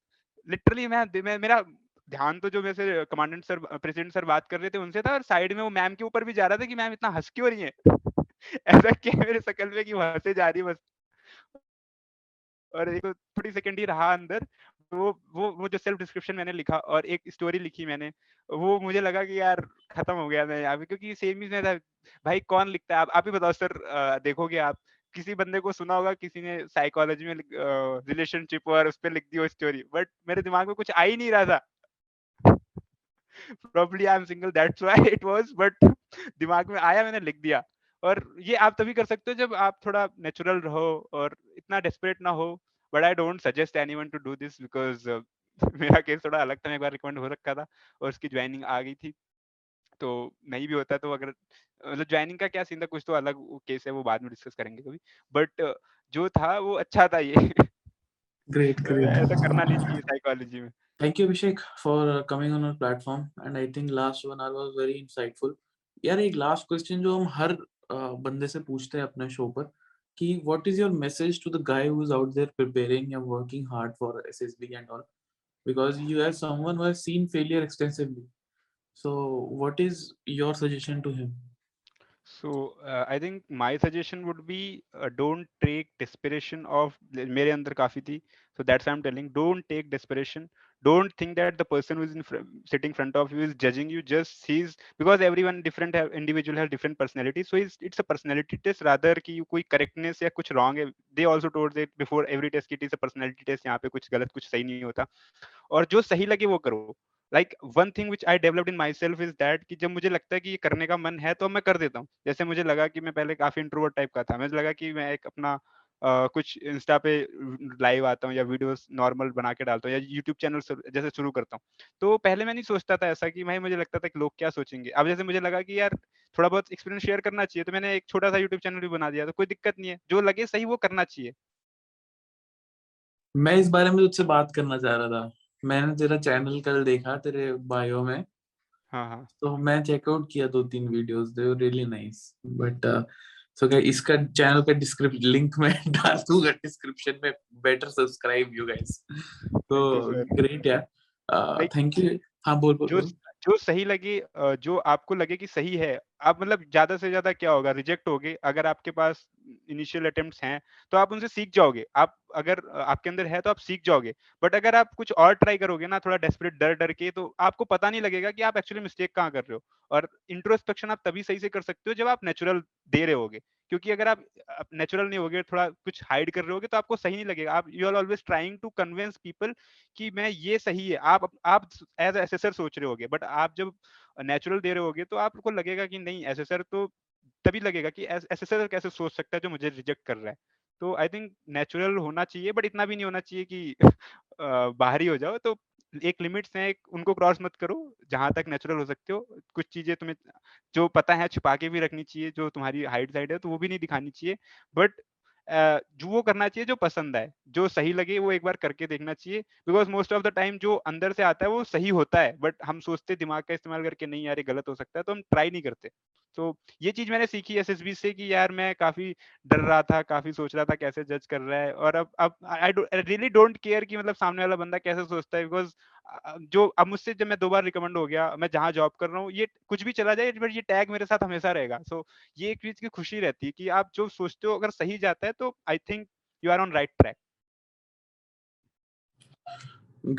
लिटरली मैं मेरा ध्यान तो जो मेरे से कमांडेंट सर प्रेसिडेंट सर बात कर रहे थे उनसे था, और साइड में वो मैम के ऊपर भी जा रहा था कि मैम इतना हंस क्यों रही है, ऐसा क्या मेरे शकल में कि वहां से जा रही बस। और एक थोड़ी सेकंड ही रहा अंदर, वो वो वो जो सेल्फ डिस्क्रिप्शन मैंने लिखा और एक स्टोरी लिखी मैंने, वो मुझे लगा कि यार खत्म हो गया मैं यहाँ पे, क्योंकि सेम ही था भाई, कौन लिखता है। आप आप ही बताओ सर, देखोगे आप किसी बंदे को सुना होगा किसी ने साइकोलॉजी में रिलेशनशिप और उस पर लिख दी वो स्टोरी, बट मेरे दिमाग में कुछ आ ही नहीं रहा था। Probably I'm single, that's why it was, but दिमाग में आया मैंने लिख दिया। और ये आप तभी कर सकते हो जब आप थोड़ा नेचुरल रहो और इतना डेस्परेट ना हो। But I don't suggest anyone to do this because मेरा केस थोड़ा अलग था, मैं एक बार रिकमेंड हो रखा था और उसकी ज्वाइनिंग आ गई थी, तो नहीं भी होता तो अगर मतलब ज्वाइनिंग का क्या सीन था, कुछ तो अलग केस है वो बाद में डिस्कस करेंगे कभी, बट uh, जो था वो अच्छा था। ये ग्रेट ग्रेट, ऐसा करना नहीं चाहिए साइकोलॉजी में। Thank you Abhishek for coming on our platform and I think last one hour was very insightful. यार एक लास्ट क्वेश्चन जो हम हर Uh, बंदे से पूछते हैं अपने शो पर कि what is your message to the guy who is out there preparing या working hard for SSB and all, because you are someone who has seen failure extensively, so what is your suggestion to him? So I think my suggestion would be don't take desperation off, मेरे अंदर काफी थी so that's I am telling, don't take desperation, don't think that the person who is in fr- sitting in front of you is judging you, just sees, because everyone different have, individual has different personalities, so it's, it's a personality test rather ki you koi correctness ya kuch wrong hai, they also told that before every test it is a personality test, yahan pe kuch galat kuch sahi nahi hota aur jo sahi lage wo karo। Like one thing which I developed in myself is that कि जब मुझे लगता है कि ये करने का मन है तो मैं कर देता हूँ। जैसे मुझे लगा कि मैं पहले काफी इंट्रोवर्ट टाइप का था, मुझे लगा कि मैं एक अपना Uh, कुछ इंस्टा पे लाइव आता हूँ या वीडियोस नॉर्मल बना के डालता हूँ या यूट्यूब चैनल जैसे शुरू करता हूँ, तो पहले मैं नहीं सोचता था ऐसा कि भाई मुझे लगता था कि लोग क्या सोचेंगे। अब जैसे मुझे लगा कि यार थोड़ा बहुत एक्सपीरियंस शेयर करना चाहिए, तो मैंने एक छोटा सा यूट्यूब चैनल भी बना दिया, तो कोई दिक्कत नहीं है, जो लगे सही वो करना चाहिए। मैं इस बारे में तुझसे बात करना चाह रहा था, मैंने तेरा चैनल कल देखा तेरे बायो में, हाँ हाँ, तो मैं चेकआउट किया दो तीन videos, they were really nice, but So guys, इसका चैनल का डिस्क्रिप्शन लिंक में डाल दूंगा डिस्क्रिप्शन में, बेटर सब्सक्राइब यू गाइस। तो ग्रेट यार, थैंक यू। हाँ बोल बोल, जो जो सही लगे, जो आपको लगे कि सही है, आप मतलब ज्यादा से ज्यादा क्या होगा, रिजेक्ट होगे। अगर आपके पास इनिशियल अटेम्प्ट्स हैं तो आप उनसे सीख जाओगे, आप अगर आपके अंदर है तो आप सीख जाओगे। बट अगर आप कुछ और ट्राई करोगे ना, थोड़ा डेस्परेट डर डर के, तो आपको पता नहीं लगेगा कि आप एक्चुअली मिस्टेक कहाँ कर रहे हो। और इंट्रोस्पेक्शन आप तभी सही से कर सकते हो जब आप नेचुरल दे रहे होगे, क्योंकि अगर आप नेचुरल नहीं होगे, थोड़ा कुछ हाइड कर रहे होगे, तो आपको सही नहीं लगेगा। आप you are always trying to convince people कि मैं ये सही है, आप आप एज एसेसर सोच रहे होगे, बट आप जब नेचुरल दे रहे होगे तो आपको लगेगा कि नहीं एसेसर, तो तभी लगेगा कि एसेसर कैसे सोच सकता है जो मुझे रिजेक्ट कर रहा है। तो आई थिंक नेचुरल होना चाहिए, बट इतना भी नहीं होना चाहिए कि बाहरी हो जाओ, तो एक लिमिट्स हैं, उनको क्रॉस मत करो, जहां तक नेचुरल हो सकते हो। कुछ चीजें तुम्हें जो पता है छुपा के भी रखनी चाहिए, जो तुम्हारी हाइड साइड है तो वो भी नहीं दिखानी चाहिए, बट जो वो करना चाहिए जो पसंद आए, जो सही लगे वो एक बार करके देखना चाहिए। Because most of the time जो अंदर से आता है वो सही होता है, बट हम सोचते दिमाग का इस्तेमाल करके नहीं यार ये गलत हो सकता है, तो हम ट्राई नहीं करते। तो ये चीज मैंने सीखी एसएसबी से कि यार मैं काफी डर रहा था, काफी सोच रहा था कैसे जज कर रहा है, और अब अब आई रियली डोंट केयर कि मतलब सामने वाला बंदा कैसे सोचता है। बिकॉज जो अब मुझसे जब मैं दो बार रिकमेंड हो गया, मैं जहाँ जॉब कर रहा हूँ, ये कुछ भी चला जाए बट ये टैग मेरे साथ हमेशा रहेगा। सो so, ये एक चीज की खुशी रहती है कि आप जो सोचते हो अगर सही जाता है तो I think you are on right track.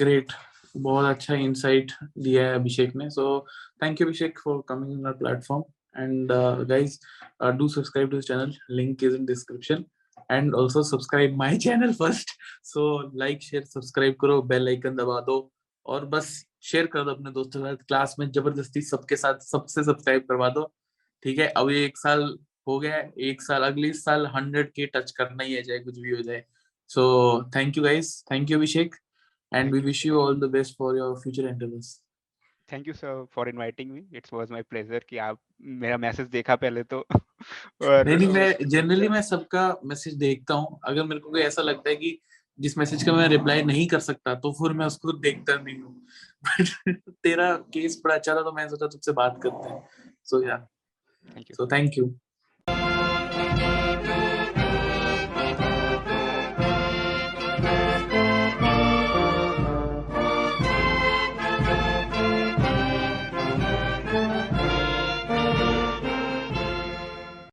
Great, बहुत अच्छा इंसाइट दिया है अभिषेक ने। So thank you Abhishek for coming on our platform, and uh, guys uh, do subscribe to this channel, link is in description, and also subscribe my channel first, so like, share, subscribe karo, bell icon daba do aur bas share kar do apne doston ke sath, class mein zabardasti sabke sath sabse subscribe karwa do, theek hai। ab ye ek saal ho gaya hai, ek saal agli saal one hundred k touch karna hi hai, chahe kuch bhi ho jaye। so thank you guys, thank you Abhishek, and we wish you all the best for your future endeavors। Thank you sir for inviting me, it's was my pleasure कि आप मेरा message देखा पहले तो। और नहीं, मैं generally मैं सबका मैसेज देखता हूं, अगर मेरे को कोई ऐसा लगता है कि जिस मैसेज का मैं रिप्लाई नहीं कर सकता तो फिर मैं उसको देखता नहीं हूं। बट तेरा केस बड़ा अच्छा था तो मैंने सोचा तुझसे बात करते हैं। So yeah, thank you, so thank you.